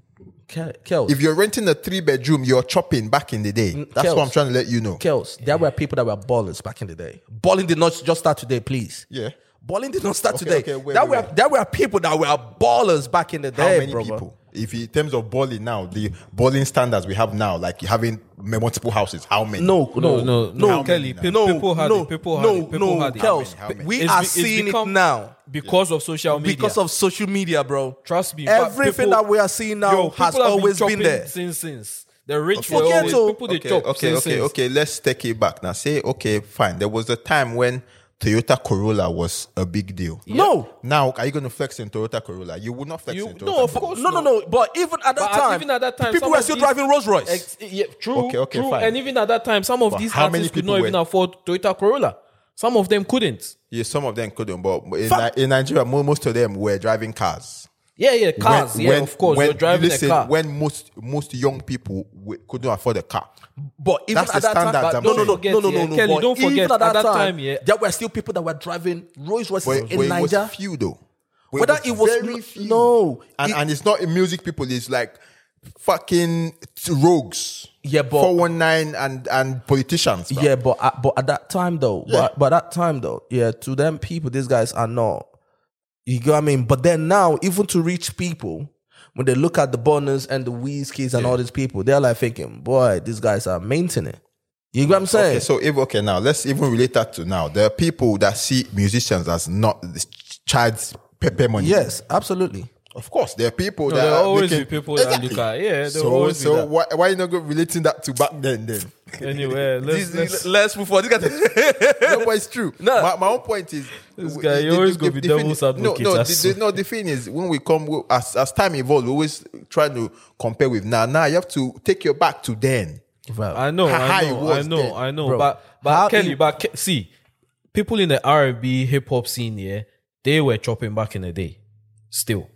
Kels. If you're renting a three bedroom, you're chopping back in the day. That's Kels. What I'm trying to let you know. Kels, there were people that were ballers back in the day. Balling did not just start today, please. Yeah. Balling did not start okay, today. Okay, wait, that wait, were wait. There were people that were ballers back in the day. How many brother? People? If in terms of balling now, the balling standards we have now, like having multiple houses, how many? No, no, no, no, Kelly. No, no, people had no, it. People had no, it. People no, had it. Kels, how many, how many? We it's, are it's seeing it now because yeah. of social media. Because of social media, bro. Trust me. Everything people, that we are seeing now yo, has always been, been there since since. The rich okay, always, people they okay, chop. Okay, okay, okay, okay. Let's take it back now. Say, okay, fine. There was a time when Toyota Corolla was a big deal. Yeah. No. Now, are you going to flex in Toyota Corolla? You would not flex you, in Toyota. No, of course no, no, no. But even at that but time, even at that time, people were still these, driving Rolls Royce. Ex, yeah, true, okay, okay, true. Fine. And even at that time, some of but these artists could not went? even afford Toyota Corolla. Some of them couldn't. Yeah, some of them couldn't. But in, Fa- in Nigeria, most of them were driving cars. Yeah, yeah, cars. When, yeah, when, of course, when, you're driving listen, a car. When most most young people w- couldn't afford a car. But even That's at the that time, no, no, no, no, no, no, no. Kelly, don't forget even at that, at that time, time yeah. there were still people that were driving Rolls Royces in Nigeria. It was few though. But Whether it was, it was very few. no, and it, and it's not in music people. It's like fucking rogues. Yeah, but four one nine and and politicians. Bro. Yeah, but uh, but at that time though, yeah. but but that time though, yeah, to them people, these guys are not. You get what I mean? But then now, even to rich people, when they look at the Burners and the Wizkids and yeah. all these people, they're like thinking, boy, these guys are maintaining. You get what I'm saying? Okay, so if, okay, now let's even relate that to now. There are people that see musicians as not child's pepper money. Yes, absolutely. Of course, there are people no, that there are always making, be people that exactly. look at yeah. So always so that. why why are you not relating that to back then then? Anyway, let's this, let's, let's move forward. This guy, no, but it's true. No. My, my own point is this guy you always the, go the, be the devil's advocate. No, no, the, the, no. The thing is, when we come we, as as time evolves, we always try to compare with now. Now you have to take your back to then. Bro. I know, I know, I know, then. I know. Bro. But but Kelly, but see, people in the R and B hip hop scene, yeah, they were chopping back in the day, still.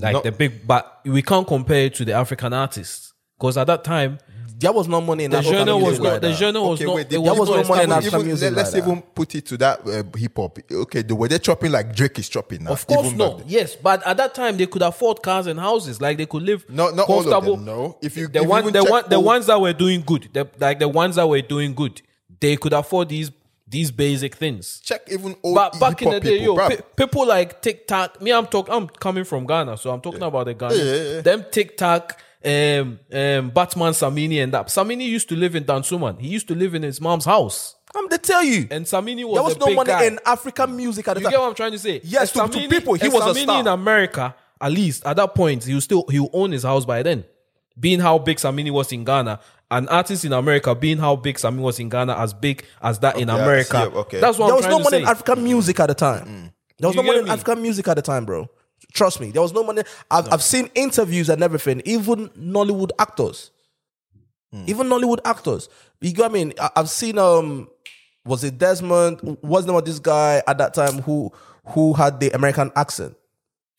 Like not, the big, but we can't compare it to the African artists because at that time there was no money in the African genre was not, the genre was okay, not wait, there was, was no money in African even, music. Let, let's like even that. put it to that uh, hip hop. Okay, the way they're chopping like Drake is chopping now. Of course not. Yes, but at that time they could afford cars and houses. Like they could live no, not comfortable. All of them, no, if you the, if one, you the, one, the ones that were doing good, the, like the ones that were doing good, they could afford these. These basic things. Check even old But back in the day, people, yo, pe- people like Tic Tac. Me, I'm talking. I'm coming from Ghana, so I'm talking yeah. about the Ghana. Yeah, yeah, yeah. Them Tic Tac, um, um, Batman Samini, and that Samini used to live in Dansuman. He used to live in his mom's house. I'm they tell you. And Samini was there was a no big money guy. in African music at the you time. You get what I'm trying to say? Yes, to, Samini, to people, he was Samini a star in America. At least at that point, he was still he would own his house by then. Being how big Samini was in Ghana. An artist in America, being how big Samini was in Ghana, as big as that okay, in America. Yeah, okay. That's what there I'm trying no to say. There was no money in African music at the time. Mm. There was you no money me? in African music at the time, bro. Trust me, there was no money. I've, no. I've seen interviews and everything, even Nollywood actors. Mm. Even Nollywood actors. You know what I mean? I, I've seen, um, was it Desmond? Was there this guy at that time who who had the American accent?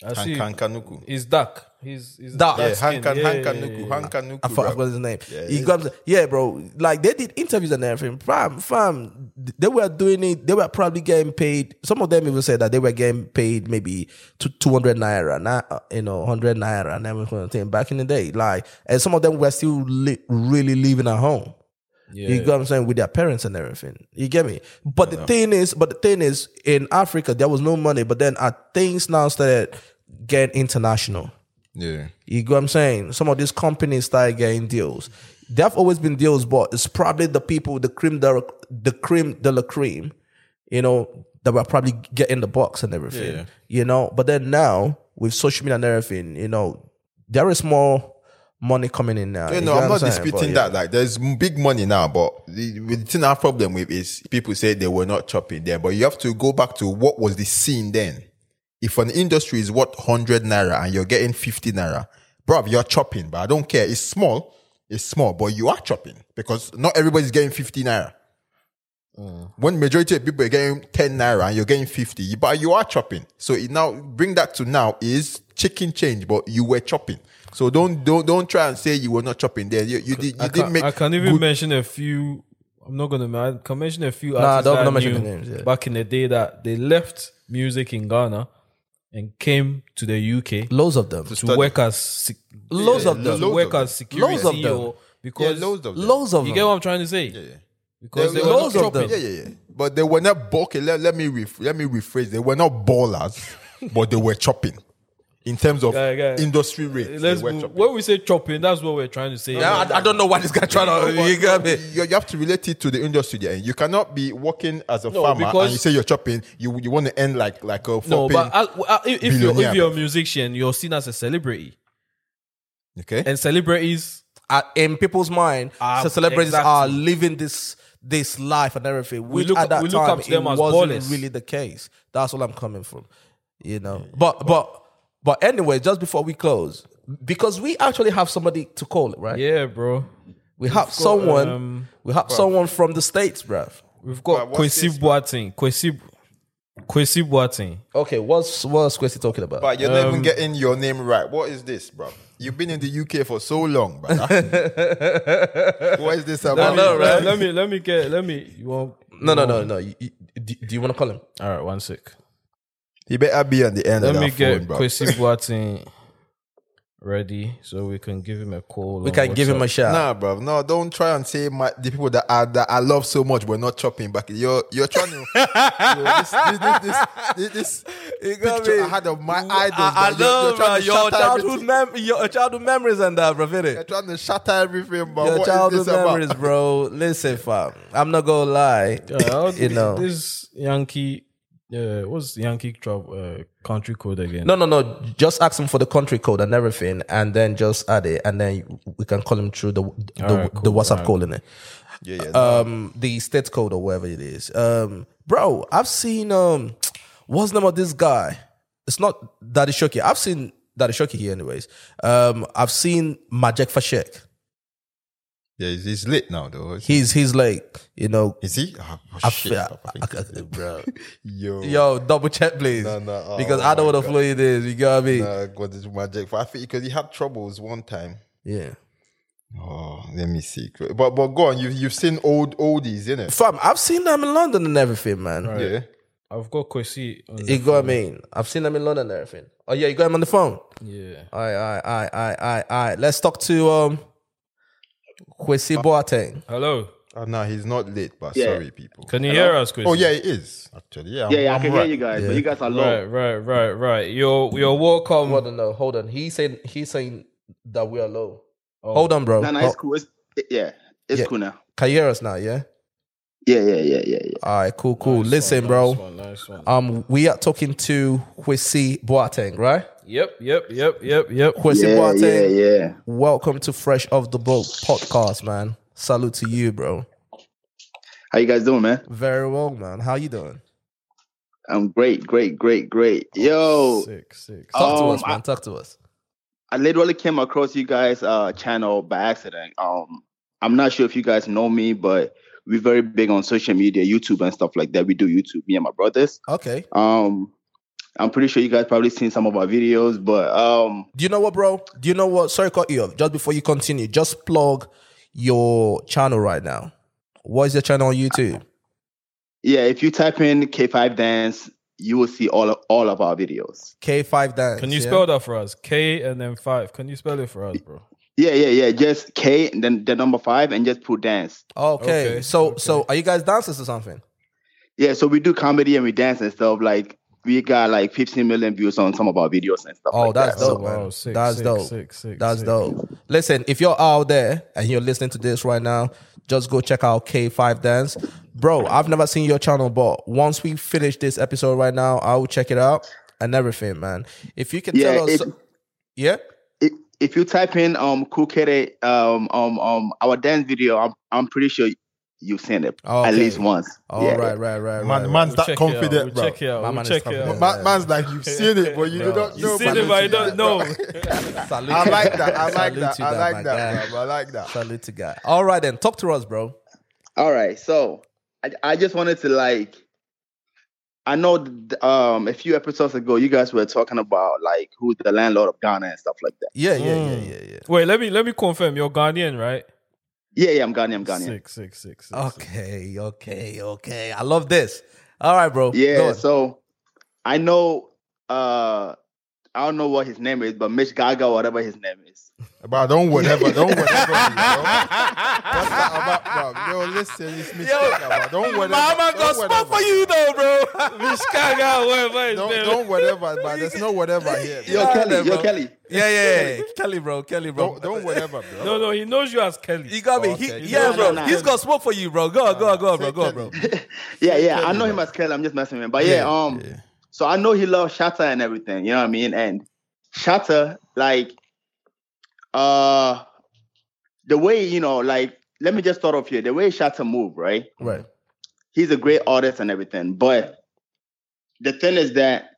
I see. Kankanuku. He's dark. He's, he's that yeah, Hankan, yeah, Hankan yeah, Nuku, yeah. Hankan Nuku. I forgot bro. his name. Yeah, he grabs, yeah, bro. Like they did interviews and everything. Fam, fam. They were doing it. They were probably getting paid. Some of them even said that they were getting paid maybe two hundred naira, not, you know, hundred naira, and everything back in the day. Like, and some of them were still li- really living at home. Yeah. You get what I'm saying? With their parents and everything. You get me? But the know. thing is, but the thing is, in Africa there was no money. But then uh, things now started getting international. Yeah, you know what I'm saying? Some of these companies started getting deals. There have always been deals, but it's probably the people, the cream, the, the cream, de la cream, you know, that were probably getting the box and everything, yeah. you know. But then now with social media and everything, you know, there is more money coming in now. Yeah, you know, I'm not saying? disputing but, that. Yeah. Like, there's big money now, but the, the thing our problem with is people say they were not chopping there, but you have to go back to what was the scene then. If an industry is worth one hundred naira and you're getting fifty naira, bruv, you're chopping, but I don't care. It's small. It's small, but you are chopping because not everybody's getting fifty naira. Mm. When majority of people are getting ten naira and you're getting fifty, but you are chopping. So it now bring that to now is chicken change, but you were chopping. So don't don't don't try and say you were not chopping there. You, you, did, you didn't make I can even good... mention a few. I'm not going to I can mention a few nah, artists that knew names, yeah. back in the day that they left music in Ghana and came to the U K. Loads of them. To, to work as... Sec- loads yeah, of them. To work as security. Loads of them. Because yeah, loads of them. Loads of them. You get what I'm trying to say? Yeah, yeah. Because they, they were loads not of them. Yeah, yeah, yeah. But they were not... Okay, let, let, me, reph- let me rephrase. They were not ballers, but they were chopping. In terms of yeah, yeah. industry rates. Let's, when we say chopping, that's what we're trying to say. Yeah, I, I don't know what this guy trying to... No, you, got me. you have to relate it to the industry there. You cannot be working as a no, farmer and you say you're chopping, you you want to end like, like a... No, but I, I, if, if, you're, if you're a musician, you're seen as a celebrity. Okay. And celebrities... uh, in people's mind, uh, so celebrities exactly. are living this this life and everything. Which we look, at that we look time, up to them it as wasn't ballers. Really the case. That's all I'm coming from, you know. Yeah, but, but but but anyway, just before we close, because we actually have somebody to call it, right? Yeah, bro. We We've have got, someone. Um, we have bro. someone from the States, bruv. We've got Kwesi Boateng. Kwesi. Kwesi Boateng. Okay, what's what's Kwesi talking about? But you're um, not even getting your name right. What is this, bro? You've been in the U K for so long, bro. What is this about? No, no, right? Let me let me get let me. You want? No, no, no, no. You, you, do, do you want to call him? All right, one sec. He better be at the end. Let of me get phone, Kwesi Boateng ready so we can give him a call. We can give him up. a shout. Nah, bro. No, don't try and say my, the people that I that I love so much were not chopping back. You're you're trying to you know, this this this, this, this picture me. I had of my idols. I, I love you're, you're your childhood mem- your childhood memories and that, bro. You're trying to shatter everything, bro. Your what childhood is this memories, about? Bro. Listen, fam. I'm not gonna lie. Yeah, you know this Yankee. Yeah, what's Yankee Trap uh, country code again? No, no, no. Just ask him for the country code and everything, and then just add it, and then we can call him through the the, right, cool, the WhatsApp right. call in it. Yeah, yeah. Um, no. The state code or whatever it is. Um, bro, I've seen um, what's the name of this guy? It's not Daddy Shoki. I've seen Daddy Shoki here, anyways. Um, I've seen Majek Fashek. Yeah, he's lit now, though. He's he's like, you know... Is he? Oh, I shit. I, I, I, I, bro. Yo. Yo, double check, please. No, no. Oh, because oh I don't want to play this. You got me? Nah, God, this Magic. I think because he had troubles one time. Yeah. Oh, let me see. But but go on. You, you've seen old oldies, innit? Fam, I've seen them in London and everything, man. Right. Yeah. I've got Kwesi on the You got me. I mean? I've seen them in London and everything. Oh, yeah, you got him on the phone? Yeah. All right, all right, all right, all right, all right. Let's talk to... um. Kwesi Boateng. Hello. Oh, no, he's not late, but yeah. sorry, people. Can you Hello? hear us, Kwesi? Oh, yeah, he is, actually. Yeah, yeah, yeah I can right. hear you guys, yeah. but you guys are low. Right, right, right, right. You're, you're welcome. Hold on, no, hold on. He's saying, he's saying that we are low. Oh. Hold on, bro. No, no, it's cool. It's, it, yeah, it's yeah. cool now. Can you hear us now, yeah? Yeah, yeah, yeah, yeah. yeah. All right, cool, cool. Nice Listen, one, bro. Nice one, nice one. Um, we are talking to Kwesi Boateng, right? Yep, yep, yep, yep, yep. Kwesi yeah, Boateng, yeah, yeah. Welcome to Fresh Off the Boat Podcast, man. Salute to you, bro. How you guys doing, man? Very well, man. How you doing? I'm great, great, great, great. Yo. Sick, sick. Talk um, to us, man. Talk to us. I literally came across you guys' uh, channel by accident. Um, I'm not sure if you guys know me, but we're very big on social media, YouTube and stuff like that. We do YouTube, me and my brothers. Okay. Um. I'm pretty sure you guys probably seen some of our videos, but... um, Do you know what, bro? Do you know what? Sorry, cut you off. Just before you continue, just plug your channel right now. What is your channel on YouTube? Yeah, if you type in K five Dance, you will see all of, all of our videos. K five Dance. Can you yeah? spell that for us? K and then five. Can you spell it for us, bro? Yeah, yeah, yeah. Just K and then the number five and just put dance. Okay. okay. So, okay. so are you guys dancers or something? Yeah, so we do comedy and we dance and stuff like... We got like fifteen million views on some of our videos and stuff. Oh, like that's that. dope, so, man. Oh, sick, that's sick, dope. Sick, sick, that's sick. dope. Listen, if you're out there and you're listening to this right now, just go check out K five Dance. Bro, I've never seen your channel, but once we finish this episode right now, I will check it out and everything, man. If you can yeah, tell us... If, yeah? If, if you type in um Kukere, um, um, um, our dance video, I'm, I'm pretty sure... You've seen it oh, at okay. least once. Oh, yeah. right, right, right. Man, right. Man's we'll that confident, bro. Check it out. We'll man check it out. Man, man's like, you've seen it, but you no. don't know. You've seen it, but you don't know. I like that. I like Salute that. I like that, that bro. I like that. Salute to God. All right, then. Talk to us, bro. All right. So, I, I just wanted to, like, I know um, a few episodes ago, you guys were talking about, like, who's the landlord of Ghana and stuff like that. Yeah, yeah, mm. yeah, yeah, yeah. Wait, let me, let me confirm. You're Ghanaian, right? Yeah, yeah, I'm Ghanaian, I'm Ghanaian. Six, six, six, six. Okay, okay, okay. I love this. All right, bro. Yeah, so I know, uh, I don't know what his name is, but Mish Gaga or whatever his name is. Bro, don't whatever, don't whatever. You know? What's that about, bro? Yo, listen, it's Mish Gaga, bro. Don't whatever. Mama got spot for you, though, bro. Mish Gaga, whatever his don't, name Don't whatever, bro. There's no whatever here. Bro. Yo, yeah, Kelly, yo, Kelly. Yeah, yeah, yeah. Kelly, bro. Kelly, bro. Don't, don't whatever, bro. No, no, he knows you as Kelly. You got me. Oh, okay. he, yeah, no, bro. No, no, he's no. got smoke for you, bro. Go on, go on, go on, bro. Go on, bro. yeah, yeah. I know him as Kelly. I'm just messing with him. But yeah, yeah um, yeah. so I know he loves Shatta and everything. You know what I mean? And Shatta, like, uh, the way, you know, like, let me just start off here. The way Shatta move, right? Right. He's a great artist and everything, but the thing is that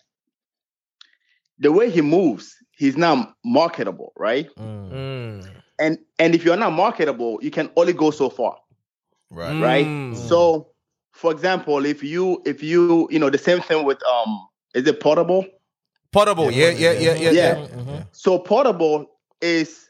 the way he moves, he's not marketable, right? Mm. And and if you're not marketable, you can only go so far, right? Right. Mm. So, for example, if you if you you know the same thing with um, is it Portable? Portable, yeah, yeah, yeah, yeah, yeah. yeah. Mm-hmm. So Portable is,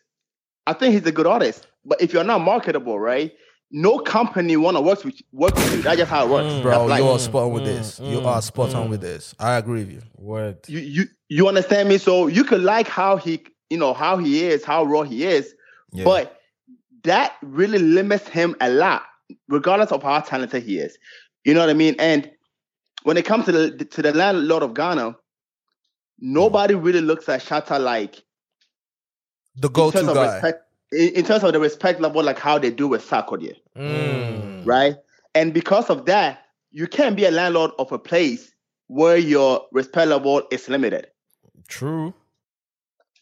I think he's a good artist, but if you're not marketable, right? No company want to work with, work with you. That's just how it works. Mm, bro, like, you are spot on with mm, this. Mm, you are spot mm. on with this. I agree with you. Word. You, you you understand me? So you could like how he, you know, how he is, how raw he is, yeah. but that really limits him a lot, regardless of how talented he is. You know what I mean? And when it comes to the to the landlord of Ghana, nobody really looks at Shatta like the go-to guy. In terms of the respect level, like how they do with Sarkodie, mm. right? And because of that, you can't be a landlord of a place where your respect level is limited. True.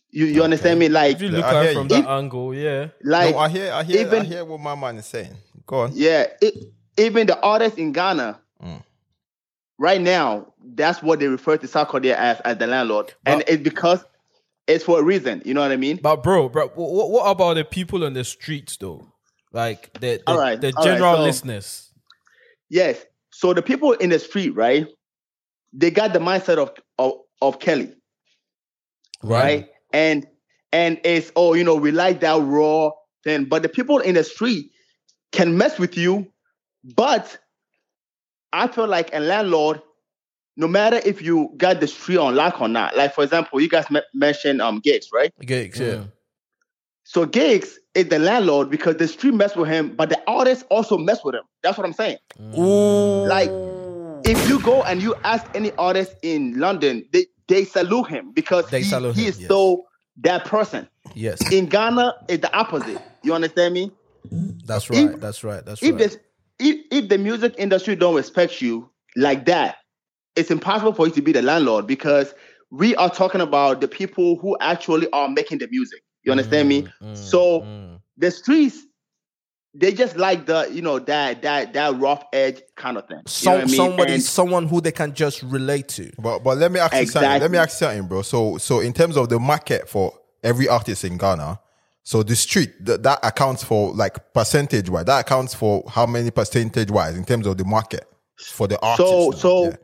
You you okay. understand me? Like, if you look at it from that if, angle, yeah. Like, no, I hear, I hear, even, I hear what my man is saying. Go on. Yeah, it, even the artists in Ghana mm. right now, that's what they refer to Sarkodie as as the landlord, but, and it's because. It's for a reason, you know what I mean? But bro, bro, what, what about the people on the streets though? Like the, the, right, the general right, so, listeners. Yes. So the people in the street, right? They got the mindset of of, of Kelly. Right. right? And and it's, oh, you know, we like that raw thing. But the people in the street can mess with you. But I feel like a landlord, no matter if you got the street on lock or not. Like, for example, you guys m- mentioned um, Giggs, right? Giggs, yeah. yeah. So Giggs is the landlord because the street messed with him, but the artists also mess with him. That's what I'm saying. Ooh. Like, if you go and you ask any artist in London, they, they salute him because they he, salute he him, is yes. so that person. Yes. In Ghana, it's the opposite. You understand me? That's right, if, that's right, that's if right. If, if the music industry don't respect you like that, it's impossible for you to be the landlord because we are talking about the people who actually are making the music. You understand mm, me? Mm, so mm. the streets, they just like the, you know, that that that rough edge kind of thing. So, you know what somebody, I mean? Someone who they can just relate to. But but let me ask you exactly. something. Let me ask you something, bro. So so in terms of the market for every artist in Ghana, so the street th- that accounts for like percentage wise. That accounts for how many percentage wise in terms of the market for the artists. So now, so. Yeah.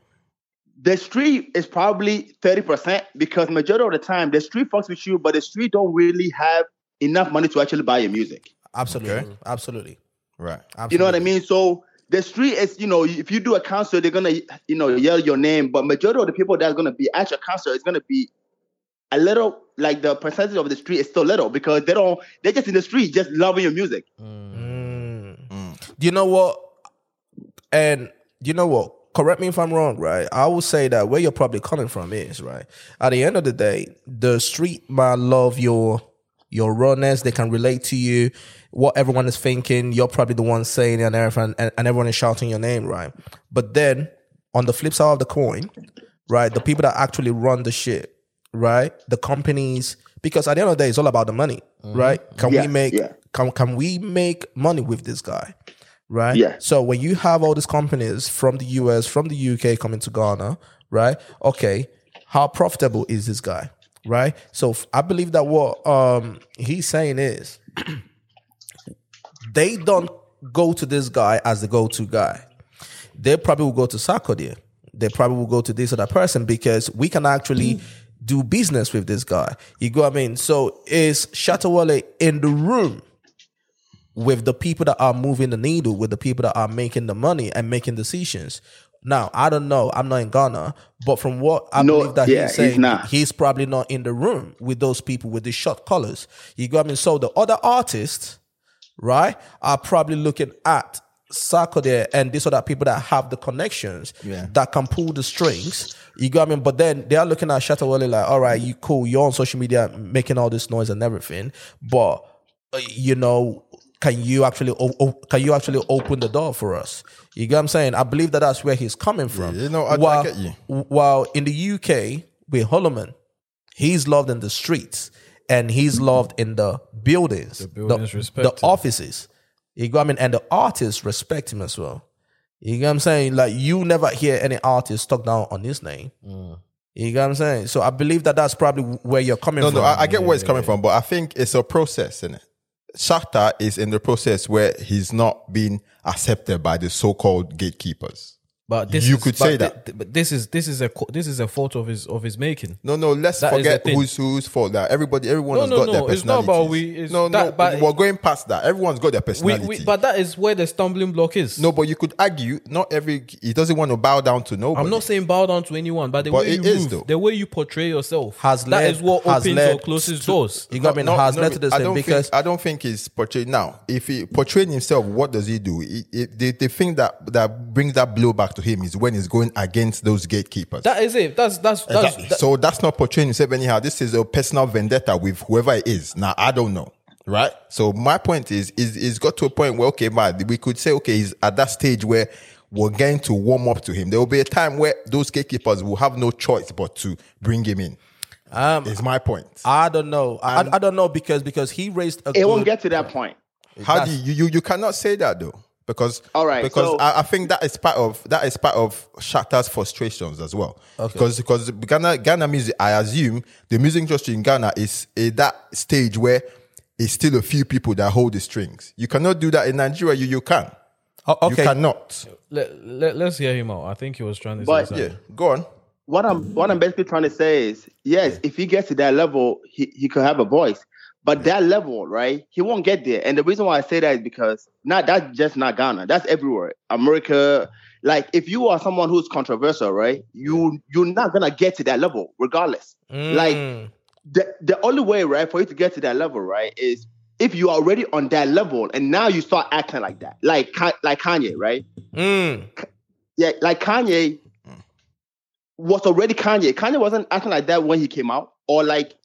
The street is probably thirty percent because majority of the time, the street fucks with you, but the street don't really have enough money to actually buy your music. Absolutely. Okay. Absolutely. Right. Absolutely. You know what I mean? So the street is, you know, if you do a concert, they're going to, you know, yell your name, but majority of the people that's going to be at your concert is going to be a little, like the percentage of the street is still little because they don't, they're just in the street, just loving your music. Mm. Mm. Do you know what? And do you know what? Correct me if I'm wrong, right? I will say that where you're probably coming from is, right? At the end of the day, the street man love your your rawness. They can relate to you, what everyone is thinking. You're probably the one saying it and everyone, and, and everyone is shouting your name, right? But then, on the flip side of the coin, right, the people that actually run the shit, right? The companies, because at the end of the day, it's all about the money, mm-hmm. right? Can yeah, we make yeah. can can we make money with this guy? Right. Yeah. So when you have all these companies from the U S, from the U K coming to Ghana, right? Okay, how profitable is this guy? Right. So I believe that what um, he's saying is they don't go to this guy as the go-to guy. They probably will go to Sarkodie. They probably will go to this other person because we can actually mm. do business with this guy. You go, I mean, so is Shatta Wale in the room with the people that are moving the needle, with the people that are making the money and making decisions? Now, I don't know. I'm not in Ghana. But from what I no, believe that yeah, he's saying, he's, not. he's probably not in the room with those people with the short collars. You got me? So the other artists, right, are probably looking at Sarkodie and these other people that have the connections yeah. that can pull the strings. You got me? But then they are looking at Shatta Wale like, all right, you cool. You're on social media making all this noise and everything. But, you know, Can you actually can you actually open the door for us? You get what I'm saying? I believe that that's where he's coming from. Yeah, you know, I, while, I get you. While in the U K with Holloman, he's loved in the streets, and he's loved in the buildings, the, buildings the, respect the offices. You know what I mean? And the artists respect him as well. You know what I'm saying? Like, you never hear any artist talk down on his name. Mm. You know what I'm saying? So I believe that that's probably where you're coming no, from. No, no, I, I get yeah, where it's yeah, coming yeah. from, but I think it's a process, isn't it? Shatta is in the process where he's not being accepted by the so-called gatekeepers. But this you is, could but say that. Th- but this is this is a this is a fault of his of his making. No, no, let's that forget who's whose fault that everybody, everyone no, has no, got no, their personalities. It's not about we. It's no, that, no, but we're going past that. Everyone's got their personality. We, we, but that is where the stumbling block is. No, but you could argue not every. He doesn't want to bow down to nobody. I'm not saying bow down to anyone, but the but way you move, though. the way you portray yourself, has that led, is what opens or closes to, doors. You got me. Has led to this thing because I don't think he's portrayed now. If he portrayed himself, what does he do? The thing that that brings that blow back to him is when he's going against those gatekeepers. That is it. That's that's, that's exactly. that. So that's not portraying himself anyhow. This is a personal vendetta with whoever it is. Now I don't know, right? So my point is, is it's got to a point where okay, man, we could say okay, he's at that stage where we're going to warm up to him. There will be a time where those gatekeepers will have no choice but to bring him in. Um, is my point. I don't know. I, I don't know because because he raised. A it good, won't get to that point. How do you, you you cannot say that though? Because, all right, because so, I, I think that is part of that is part of Shatta's frustrations as well. Okay. Because because Ghana Ghana music, I assume the music industry in Ghana is at that stage where it's still a few people that hold the strings. You cannot do that in Nigeria. You you can. Oh, okay. You cannot. Let, let, let's hear him out. I think he was trying to but, say something. Yeah, go on. What I'm what I'm basically trying to say is yes, if he gets to that level, he, he could have a voice. But that level, right, he won't get there. And the reason why I say that is because not that's just not Ghana. That's everywhere. America. Like, if you are someone who's controversial, right, you, you're not going to get to that level regardless. Mm. Like, the, the only way, right, for you to get to that level, right, is if you're already on that level and now you start acting like that. Like, like Kanye, right? Mm. Yeah, like Kanye was already Kanye. Kanye wasn't acting like that when he came out or like,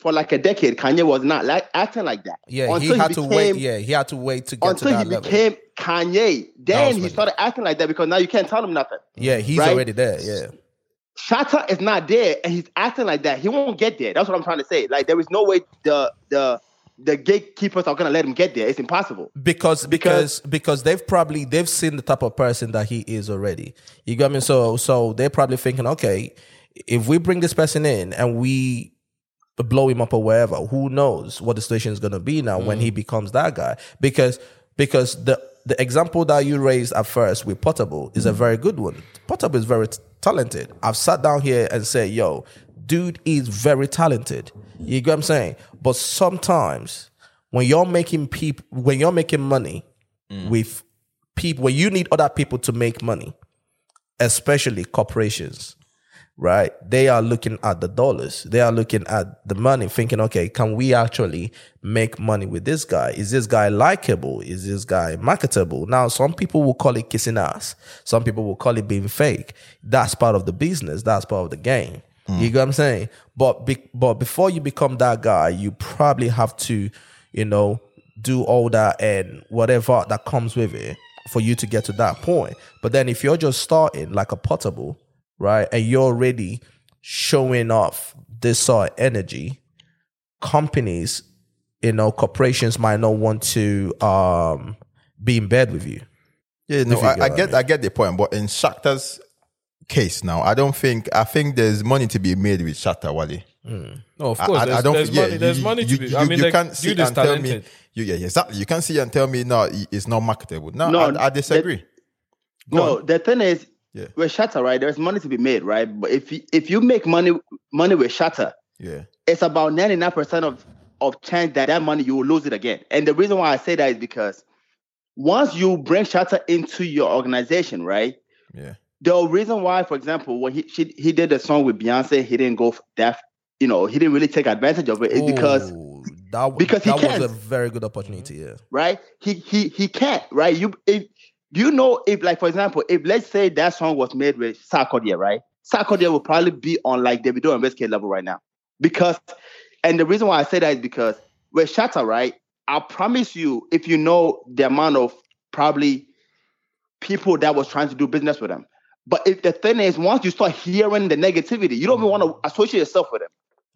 for like a decade, Kanye was not like acting like that. Yeah, until he had he became, to wait. Yeah, he had to wait to get until to that level. Until he became Kanye, then he started acting like that because now you can't tell him nothing. Yeah, he's right? already there. Yeah, Shatta is not there, and he's acting like that. He won't get there. That's what I'm trying to say. Like there is no way the the the gatekeepers are gonna let him get there. It's impossible because because because they've probably they've seen the type of person that he is already. You got me? So so they're probably thinking, okay, if we bring this person in and we blow him up or wherever, who knows what the situation is going to be now mm. when he becomes that guy. Because because the, the example that you raised at first with Portable is mm. a very good one. Portable is very t- talented. I've sat down here and said, yo, dude is very talented. You get what I'm saying? But sometimes when you're making people, when you're making money mm. with people, when you need other people to make money, especially corporations, right, they are looking at the dollars. They are looking at the money, thinking, okay, can we actually make money with this guy? Is this guy likable? Is this guy marketable? Now, some people will call it kissing ass. Some people will call it being fake. That's part of the business. That's part of the game. Mm. You get what I'm saying? But be, but before you become that guy, you probably have to, you know, do all that and whatever that comes with it for you to get to that point. But then if you're just starting like a Portable, right, and you're already showing off this sort of energy, companies, you know, corporations might not want to um, be in bed with you. Yeah, no, I, I get I, mean. I get the point, but in Shatta's case now, I don't think, I think there's money to be made with Shatta Wale. Mm. No, of course, I, there's, I don't, there's yeah, money, there's you, money you, to be, you, I mean, you like, can't sit and tell me, you, yeah, exactly, you can't sit and tell me, no, it's not marketable. No, no I, I disagree. That, no, on. the thing is, Yeah. With Shatta, right, there's money to be made, right? But if you, if you make money money with Shatta, yeah, it's about ninety-nine percent of, of chance that that money, you will lose it again. And the reason why I say that is because once you bring Shatta into your organization, right, yeah, the reason why, for example, when he she, he did the song with Beyonce, he didn't go deaf, you know, he didn't really take advantage of it is because... That, because that he was a very good opportunity, yeah. Right? He he he can't, right? You... If, Do you know if, like, for example, if let's say that song was made with Sarkodie, right? Sarkodie would probably be on, like, Davido and Wizkid level right now. Because, and the reason why I say that is because with Shatta, right, I promise you, if you know the amount of probably people that was trying to do business with him. But if the thing is, once you start hearing the negativity, you don't even want to associate yourself with him.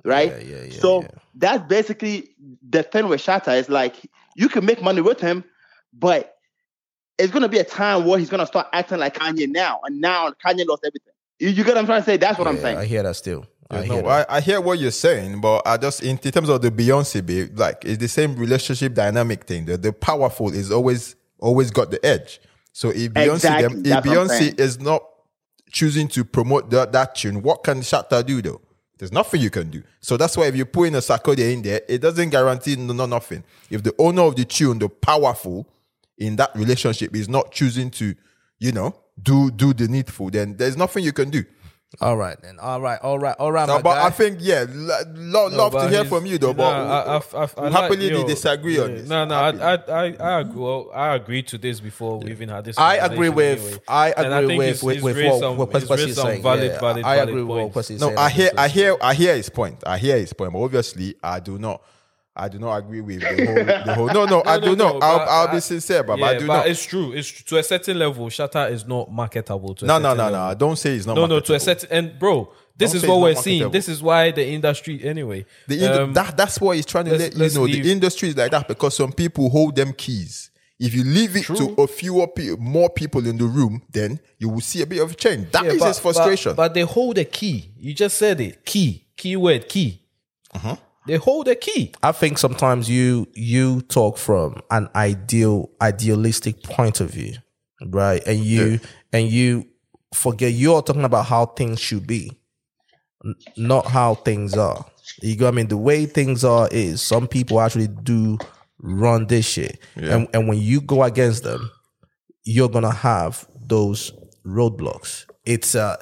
right? Yeah, yeah, yeah, so yeah. that's basically the thing with Shatta. Is like, you can make money with him, but it's going to be a time where he's going to start acting like Kanye now. And now Kanye lost everything. You, you get what I'm trying to say? That's what yeah, I'm saying. I hear that still. I hear, no, I, I hear what you're saying, but I just, in terms of the Beyonce, babe, like, it's the same relationship dynamic thing. The, the powerful is always always got the edge. So if Beyonce, exactly. them, if Beyonce is not choosing to promote that, that tune, what can Shatta do though? There's nothing you can do. So that's why if you put in a Sarkodie in there, it doesn't guarantee no, no nothing. If the owner of the tune, the powerful in that relationship, is not choosing to, you know, do do the needful, then there's nothing you can do. All right, then. All right, all right, all right. So, my but guy. I think, yeah, lo- lo- no, love to hear from you, though. No, but I, I, I, I, I happily like, yo, disagree yeah, on this. No, no, I, I, I, I agree. Well, I agreed to this before yeah. we even had this. I agree with. Anyway. I agree I with it's, with, it's with what, some, what, what he's saying. Valid, yeah, valid, I valid agree points. With what he's no, saying. No, I hear, I hear, I hear his point. I hear his point. But obviously, I do not. I do not agree with the whole. The whole no, no, no, I do no, not. No, I'll, I'll I, be sincere, but, yeah, but I do but not. It's true. It's true. To a certain level, Shatta is not marketable. To no, no, no, no. Don't say it's not. No, marketable. No. To a certain and bro, this don't is what we're seeing. This is why the industry, anyway. The ind- um, that that's what he's trying to let you know. Leave. The industry is like that because some people hold them keys. If you leave it True. to a fewer pe- more people in the room, then you will see a bit of a change. That yeah, is but, his frustration. But, but they hold a key. You just said it. Key. Keyword. Key. Uh huh. They hold the key. I think sometimes you you talk from an ideal idealistic point of view, right? And you yeah. and you forget you're talking about how things should be, not how things are. You go, I mean, the way things are is some people actually do run this shit, yeah. and and when you go against them, you're gonna have those roadblocks. It's a uh,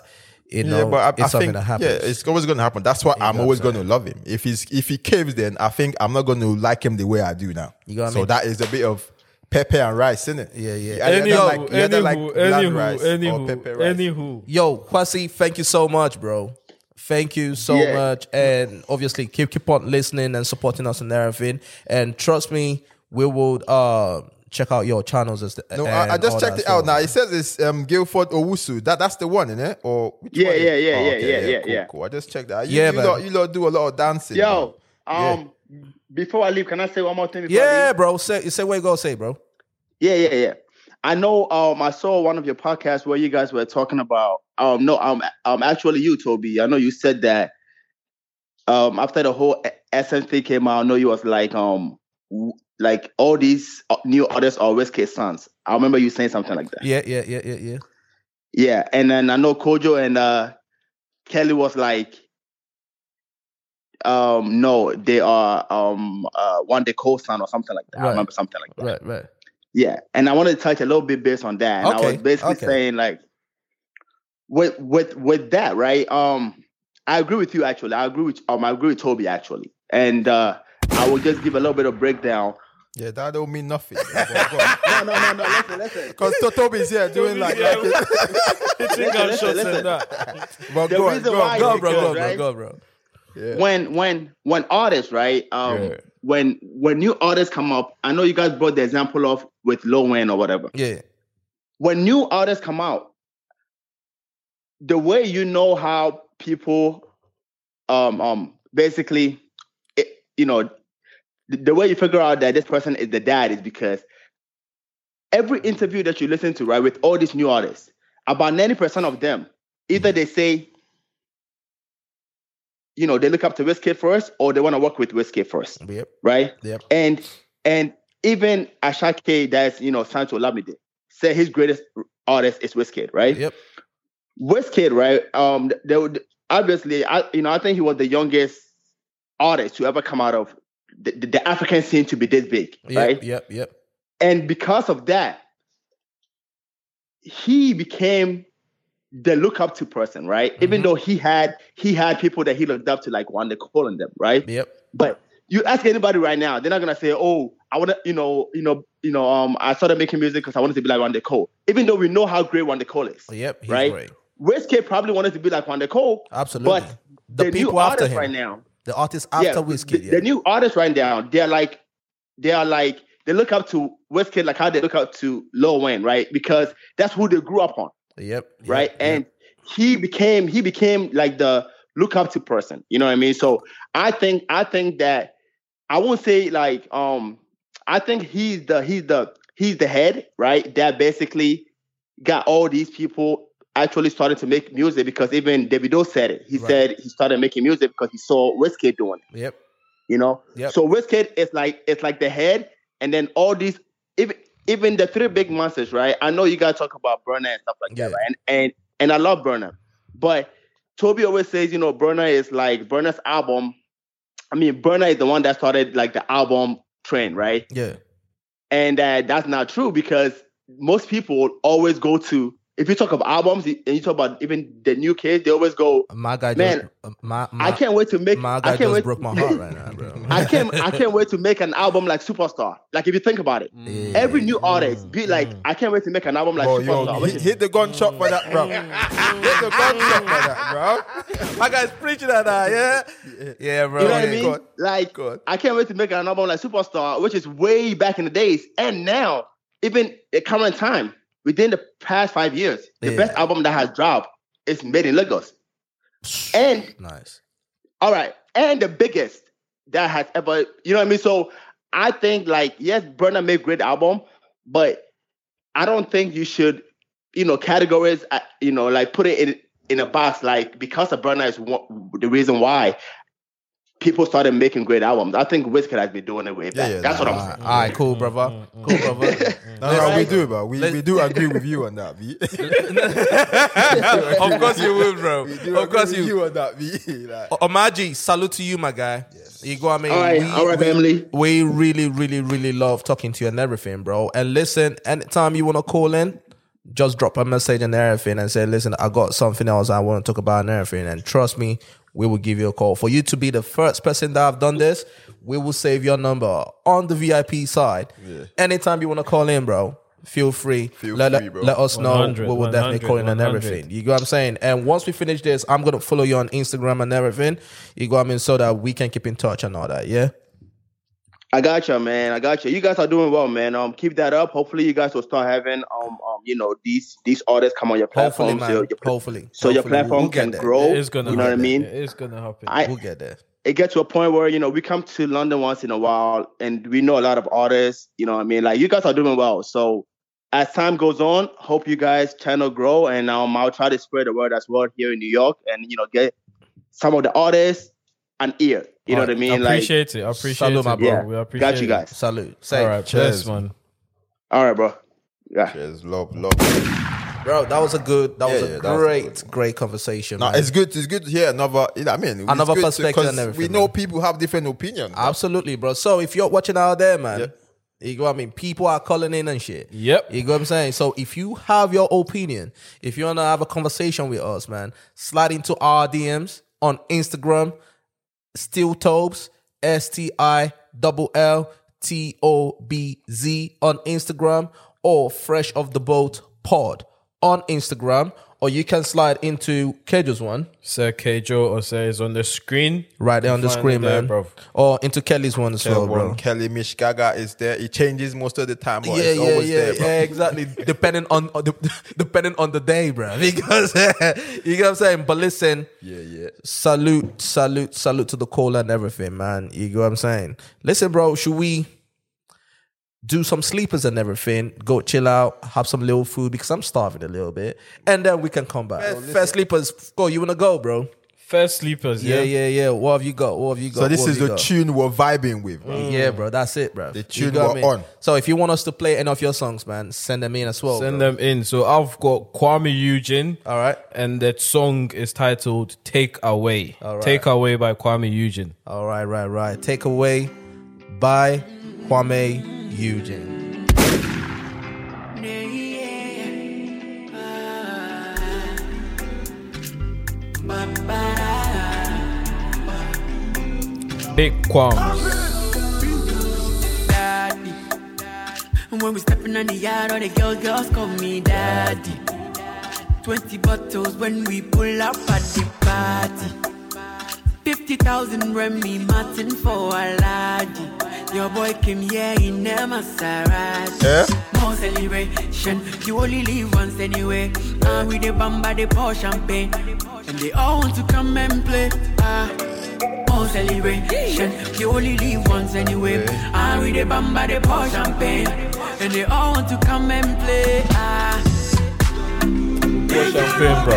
You know, yeah, but I, it's I think that yeah, it's always going to happen. That's why you I'm always going to love him. If he's if he caves, then I think I'm not going to like him the way I do now. You got so I mean? That is a bit of pepper and rice, isn't it? Yeah, yeah. Any who, like, any like who, any rice any or pepper who, rice. Any who. Yo, Kwesi, thank you so much, bro. Thank you so yeah. much, and obviously keep keep on listening and supporting us and everything. And trust me, we would. Uh, Check out your channels. As the, no, I, I just checked it well. out now. It says it's um, Guilford Owusu. That that's the one, innit? Or which yeah, one? yeah, yeah, oh, okay, yeah, yeah, yeah, cool, yeah. Cool. I just checked that. You, yeah, you lot, you lot do a lot of dancing. Yo, um, yeah. before I leave, can I say one more thing? Yeah, bro. Say, say what you gonna say, bro. Yeah, yeah, yeah. I know. Um, I saw one of your podcasts where you guys were talking about. Um, no, um, um, actually, you, Toby. I know you said that. Um, after the whole Essence thing came out, I know you was like, um. like all these new artists are Wizkid sons. I remember you saying something like that. Yeah, yeah, yeah, yeah, yeah. Yeah, and then I know Kojo and uh, Kelly was like, um, no, they are um, uh, Wande Coal son or something like that. Right. I remember something like that. Right, right. Yeah, and I wanted to touch a little bit based on that. And okay. I was basically okay. saying like, with with with that, right? Um, I agree with you actually. I agree with um, I agree with Toby actually, and uh, I will just give a little bit of breakdown. Yeah, that don't mean nothing. no, no, no, no. Listen, listen. Because Toby's here doing like, yeah, like hitting gunshots and that. But the go reason on, why, go, bro, go, right? bro, go, bro. Yeah. When, when, when artists, right? Um, yeah. when, when new artists come up, I know you guys brought the example of with Lil Wayne or whatever. Yeah. When new artists come out, the way you know how people, um, um, basically, it, you know. The way you figure out that this person is the dad is because every interview that you listen to, right, with all these new artists, about ninety percent of them, either they say, you know, they look up to Wizkid first or they want to work with Wizkid first, yep. right? Yep. And and even Ashake, that's, you know, signed to Olamide, said his greatest artist is Wizkid, right? Yep. Wizkid, right, um, they would, obviously, I you know, I think he was the youngest artist to ever come out of The, the African scene to be this big, right? Yep, yep, yep. And because of that, he became the look up to person, right? Mm-hmm. Even though he had he had people that he looked up to, like Wande Coal and them, right? Yep. But you ask anybody right now, they're not gonna say, "Oh, I wanna, you know, you know, you know, um, I started making music because I wanted to be like Wande Coal." Even though we know how great Wande Coal is, yep, he's right? Great. Wizkid probably wanted to be like Wande Coal, absolutely. But the, the people new after him right now. The artists after yeah, Wizkid. The, yeah. the new artists right now, they're like, they are like, they look up to Wizkid like how they look up to Lil Wayne, right? Because that's who they grew up on. Yep. Right? Yep, and yep. he became, he became like the look up to person. You know what I mean? So I think I think that I won't say like um I think he's the he's the he's the head, right? That basically got all these people actually started to make music, because even Davido said it. He right. said he started making music because he saw Wizkid doing it. Yep. You know? Yep. So Wizkid is like it's like the head, and then all these even even the three big monsters, right? I know you guys talk about Burna and stuff like yeah. that, right? And and and I love Burna. But Toby always says, you know, Burna is like Burna's album. I mean, Burna is the one that started like the album trend, right? Yeah. And uh, that's not true, because most people always go to, if you talk of albums and you talk about even the new kids, they always go, "My guy, man, just, my, my, I can't wait to make. My guy I can't just wait, broke my heart right now, bro. I can't, I can't wait to make an album like Superstar. Like if you think about it, mm. every new artist be like, mm. I can't wait to make an album like bro, Superstar. Yo, hit, hit the gun shop for that, bro. Hit the gun shop for that, bro. My guy's preaching at that, yeah, yeah, bro. You know what yeah, I mean? God. Like, God. I can't wait to make an album like Superstar, which is way back in the days, and now even the current time. Within the past five years, the yeah. best album that has dropped is Made in Lagos. And nice. All right. And the biggest that has ever, you know what I mean? So I think like, yes, Burna made great album, but I don't think you should, you know, categories, you know, like put it in, in a box, like because of Burna is one, the reason why people started making great albums. I think Wizkid has been doing it way back. Yeah, yeah, That's nah, what I'm saying. All right, cool, brother. Cool, brother. No, no, no, we do, bro. We, we do agree with you on that, V. Of course you will, bro. We do of course agree you. With you on that, V. Like. Omaji, salute to you, my guy. Yes. You go, I mean, all right, we, all right, we, family. We really, really, really love talking to you and everything, bro. And listen, anytime you want to call in, just drop a message and everything and say, listen, I got something else I want to talk about and everything. And trust me, we will give you a call. For you to be the first person that have done this, we will save your number on the V I P side. Yeah. Anytime you want to call in, bro, feel free. Feel let, free, bro. Let us know. We will definitely call in and everything. You get what I'm saying? And once we finish this, I'm going to follow you on Instagram and everything. You go, I mean, so that we can keep in touch and all that, yeah? I got you, man. I got you. You guys are doing well, man. Um, keep that up. Hopefully, you guys will start having um, um, you know, these these artists come on your platform. Hopefully, so your, your, Hopefully. So Hopefully. your platform we'll can there. grow. It's gonna you know happen. what I mean? It's gonna happen. I, we'll get there. It gets to a point where you know we come to London once in a while, and we know a lot of artists. You know what I mean? Like you guys are doing well. So as time goes on, hope you guys channel grow, and um, I'll try to spread the word as well here in New York, and you know get some of the artists an ear. You know what I mean? I appreciate like, it. I appreciate salute, it. my bro. Yeah. We appreciate Got you guys. It. Salute. Safe. All right. Cheers, cheers, man. All right, bro. Yeah. Cheers. Love, love. Bro, that was a good, that yeah, was a yeah, great, was a good great conversation. No, it's good. It's good to hear another, you know what I mean? Another perspective to, and everything. We know man. people have different opinions. Bro. Absolutely, bro. So if you're watching out there, man, yeah. you know what I mean? People are calling in and shit. Yep. You know what I'm saying? So if you have your opinion, if you want to have a conversation with us, man, slide into our D Ms on Instagram. Still Tobz, S T I L L T O B Z on Instagram, or Fresh Off the Boat Pod on Instagram, or you can slide into Kejo's one. Sir Kejo, or say it's on the screen. Right there on the screen, there, man. Bro. Or into Kelly's one as Kelly well, bro. One. Kelly Mishka Gaga is there. It changes most of the time, but yeah, it's yeah, always yeah, there, bro. Yeah, exactly. depending on, on the, depending on the day, bro. Because, you know what I'm saying? But listen, yeah, yeah. salute, salute, salute to the caller and everything, man. You know what I'm saying? Listen, bro, should we do some sleepers and everything, go chill out, have some little food because I'm starving a little bit, and then we can come back. First, well, first sleepers, go, you want to go, bro? First sleepers, yeah. Yeah, yeah, yeah. What have you got? What have you got? So this what is the got? tune we're vibing with, bro. Mm. Yeah, bro, that's it, bro. The tune we're I mean? on. So if you want us to play any of your songs, man, send them in as well. Send bro. them in. So I've got Kwame Eugene. All right. And that song is titled Take Away. All right. Take Away by Kwame Eugene. All right, right, right. Take Away by Kwame Eugene. Big Quams. Daddy. And when we stepping on the yard, all the girls girls call me daddy. Twenty bottles when we pull up at the party. Fifty thousand Remy Martin for a laddie. Your boy came here in a Maserati. Yeah. More celebration, you only live once anyway. And with the bamba, they pour champagne. and they all want to come and play. Ah, more celebration, you only live once anyway. I read the bamba, they pour champagne, and they all want to come and play. Ah, pour champagne, bro.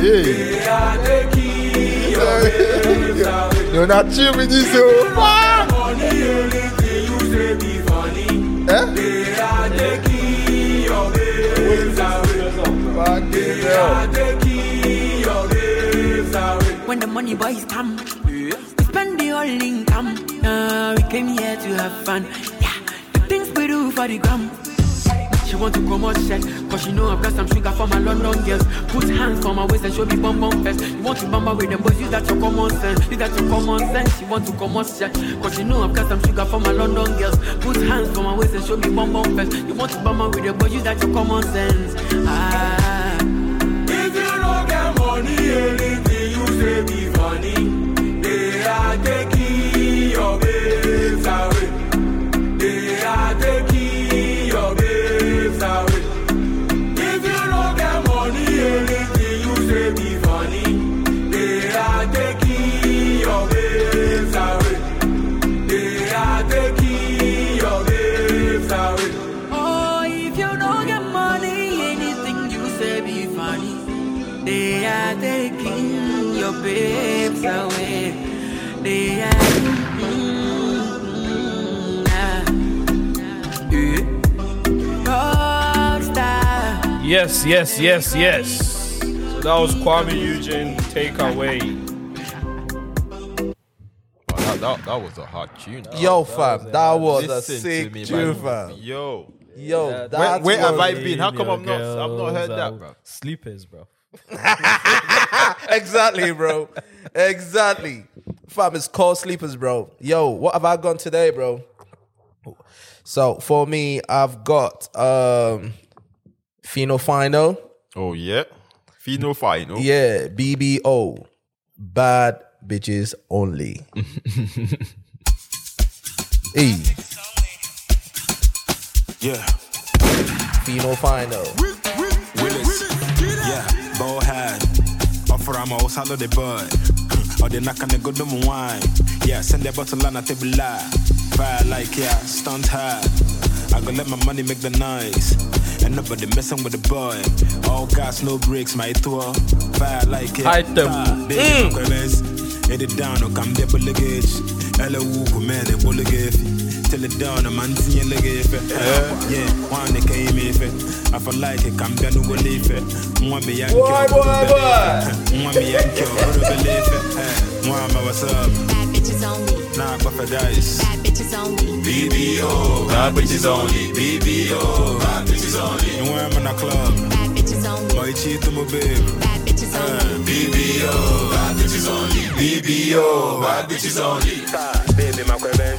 Yeah. You're not chill with this, oh. Eh? They are the key of waves away. They are the key of waves away. When the money boys come, yeah, we spend the whole income. Uh, we came here to have fun. Yeah, the things we do for the gram. She want to come out sex, cause she know I've got some sugar for my London girls. Put hands on my waist and show me bum bum fest. You want to bamba with them boys, use that your common sense. Use that your common sense. She want to come out sex, cause she know I've got some sugar for my London girls. Put hands on my waist and show me bum bum fest. You want to bamba with them boys, use that your common sense. Ah. If you don't get money, anything you say be funny. They are taking your babes away. They are taking your babes. If you don't get money, anything you say be funny. They are taking your babes away. They are taking your babes away. Oh, if you don't get money, anything you say be funny. They are taking your babes away. They are mm, nah. yeah. Yes, yes, yes, yes. So that was Kwame Eugene, Take Away. Wow, that, that, that was a hard tune. That Yo, was, fam, that, that was, was a sick me, tune, fam. Yo. Yo, yeah, that's Where, where have I been? How come I'm not, I've not heard that, bro? Sleepers, bro. Exactly, bro. Exactly. Fam, it's called Sleepers, bro. Yo, what have I gone today, bro? So, for me, I've got... um. Fino Final. Oh, yeah. Fino Final. Yeah. B B O. Bad Bitches Only. E. Yeah. Fino Final. Willis. Yeah. Ball head. Offer I'm a house, the bird. Or they knock on the good wine. Yeah. Send their bottle on a table. Fire like, yeah. Stunt high. I go let my money make the noise. And nobody messing with the boy. All gas, no breaks, my tour. Fire like it. Item. Mm. It down, or come there, but luggage. Hello, man, it will till it down, a man seeing luggage. Yeah, one that came if it. I feel like it, come down, no believe it. One me and kill, one me and kill, no believe it. One, what's up? Bad bitches only. Nah, but for guys. Bad bitches only. B B O, bad bitches only. B B O, bad bitches only. And where I'm in a club. Bad bitches only. Boy, cheat to my babe. Bad bitches only. B B O, bad bitches only. B B O, bad bitches only. Baby, my queen.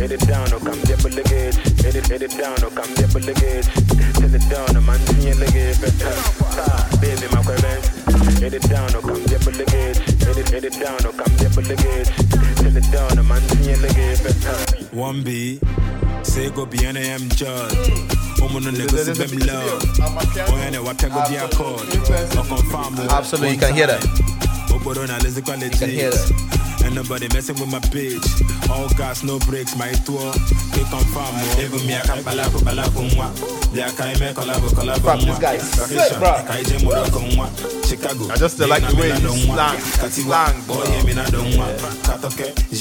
Hit it down, or come double the gate. Hit it, hit it down, or come double the gate. Till it down, a man seeing the gate. Baby, my queen. Hit it down, or come double the gate. Hit it, hit it down, or come double the gate. One B, say go be an A M judge. Absolutely, you can hear that. You can hear that. And nobody messing with my bitch. All gas, no breaks, my tour. They confirm. Fuck this guy. Sick, bro. Chicago. I just uh, like the way he slang, slang, bro.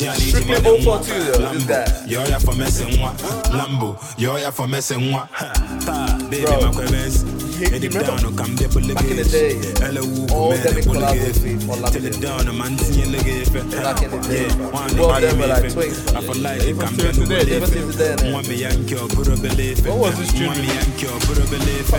Yeah. Strictly oh four two, though, this guy. You're here for messing one, Lambo. You're here for messing one. Baby, my queens. Edit down, no come there, back in the day, yeah. All them in collaborative for Lambo. Till it down, a man singing the gay. Back in the day, bro. All them were like twigs. I feel like it can be today. One me and your brother believe it. What was this tune? One me and your brother believe it.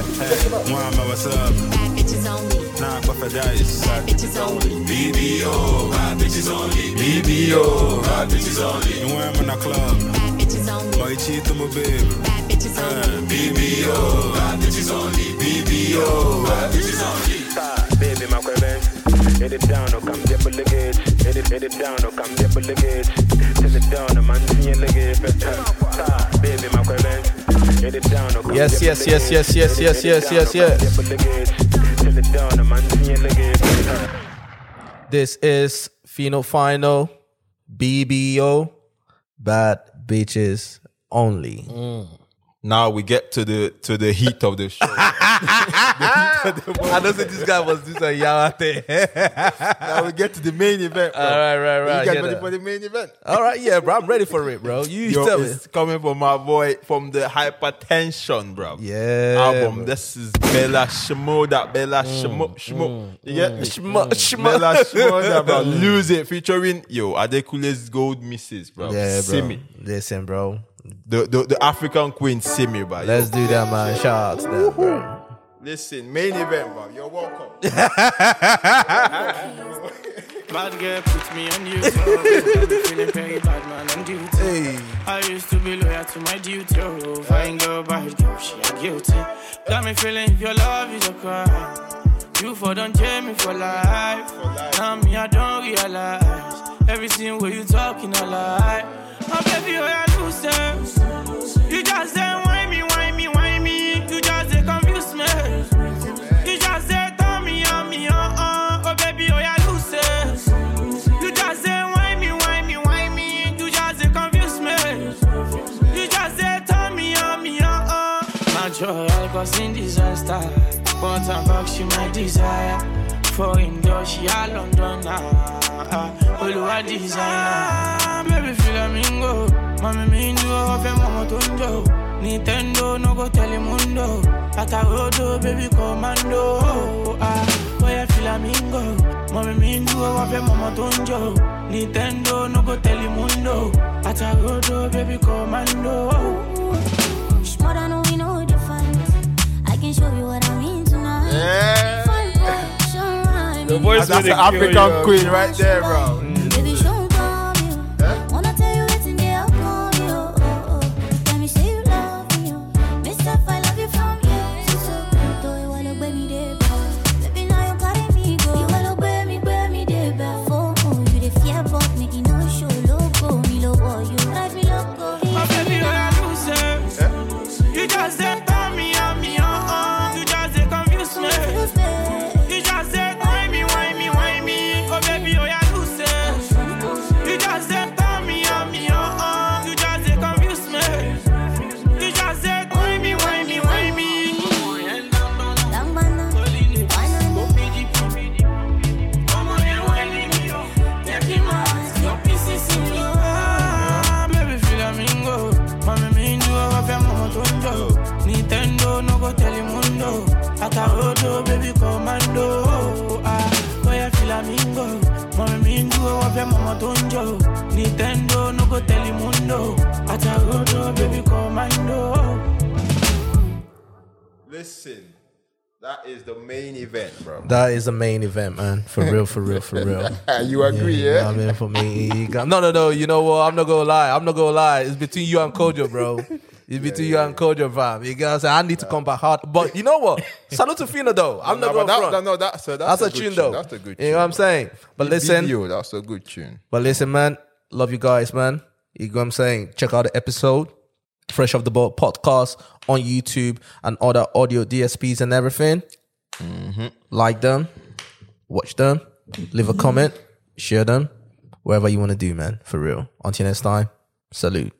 One, what's up? Bad bitches only. Nah, but for guys, bad bitches only. B B O, bad bitches only. B B O, bad bitches only. And where I'm in a club, bad bitches only. Boy, cheat to my babe, bad bitches only. B B O, bad bitches only. B B O, bad bitches only. Baby, my queen, hit it down, or come double the gate. Hit it, hit it down, or come double the gate. Hit it down, a man seeing the gate. Baby, my queen. Yes, yes, yes, yes, yes, yes, yes, yes, yes. This is Fino Final, B B O, Bad Bitches Only. Mm. Now we get to the to the heat of the show. the of the I don't think this guy was this a Yawate. Now we get to the main event. Bro. All right, right, right. You guys ready for the main event? All right, yeah, bro. I'm ready for it, bro. You Yo, tell it's me. Coming from my boy from the Hypertension, bro. Yeah. Album. Bro. This is Bella Shmurda. Bella Shmurda. Shmurda. Yeah. Shmurda. Bella Shmurda, bro. Lose It featuring Yo Adekunle's Gold Missus, bro. Yeah, bro. Simi. Listen, bro. The, the the African queen, Simi, bro. Let's do that, man. Shout out to them, bro. Listen, main event, bro. You're welcome. Bad girl put me on you. Feeling very bad, man. I'm guilty. Hey. I used to be loyal to my duty. Oh, fine girl, bad girl, she ain't guilty. Got me feeling your love is a crime. You for don't tell me for life. For life. Now me, I don't realize everything where you talking a lie. Oh baby, oh yeah, loser. You just say why me, why me, why me. You just say confuse me. You just say tell me, oh me, oh oh. Oh baby, oh yeah, loser. You just say why me, why me, why me. You just say confuse me. You just say tell me, oh me, oh oh. My joy causing disaster. But I'm back, she my desire. For India, she a Londoner. Oluwa designer. Baby, feel a mingo. Mami mindo, ofe momo tondo. Nintendo, no go telemundo. Atagodo, baby, commando. Oh, ah, boy, feel a mingo. Mami mindo, ofe momo tondo. Nintendo, no go telemundo. Atagodo, baby, commando. Shmurda, I know we know the difference. I can show you what I mean tonight. Yeah. The voice that's an African queen right there, bro. Nintendo, no go telemundo. Atagodo, baby, commando. Listen, that is the main event, bro. That is the main event, man. For real, for real, for real. You agree, yeah? yeah? I mean, for me, no, no, no. You know what? I'm not gonna lie. I'm not gonna lie. It's between you and Kojo, bro. It's between yeah, yeah, you and Kojo, fam. You guys, I need yeah. to come back hard. But you know what? Salute to Fino, though. I'm no, not no, going to no, that's, that's, that's a, a tune, tune, though. That's a good tune. You know what I'm saying? But the listen. Video, that's a good tune. But listen, man. Love you guys, man. You know what I'm saying? Check out the episode. Fresh Off the Boat Podcast on YouTube and other audio D S Ps and everything. Mm-hmm. Like them. Watch them. Leave a comment. Share them. Wherever you want to do, man. For real. Until next time. Salute.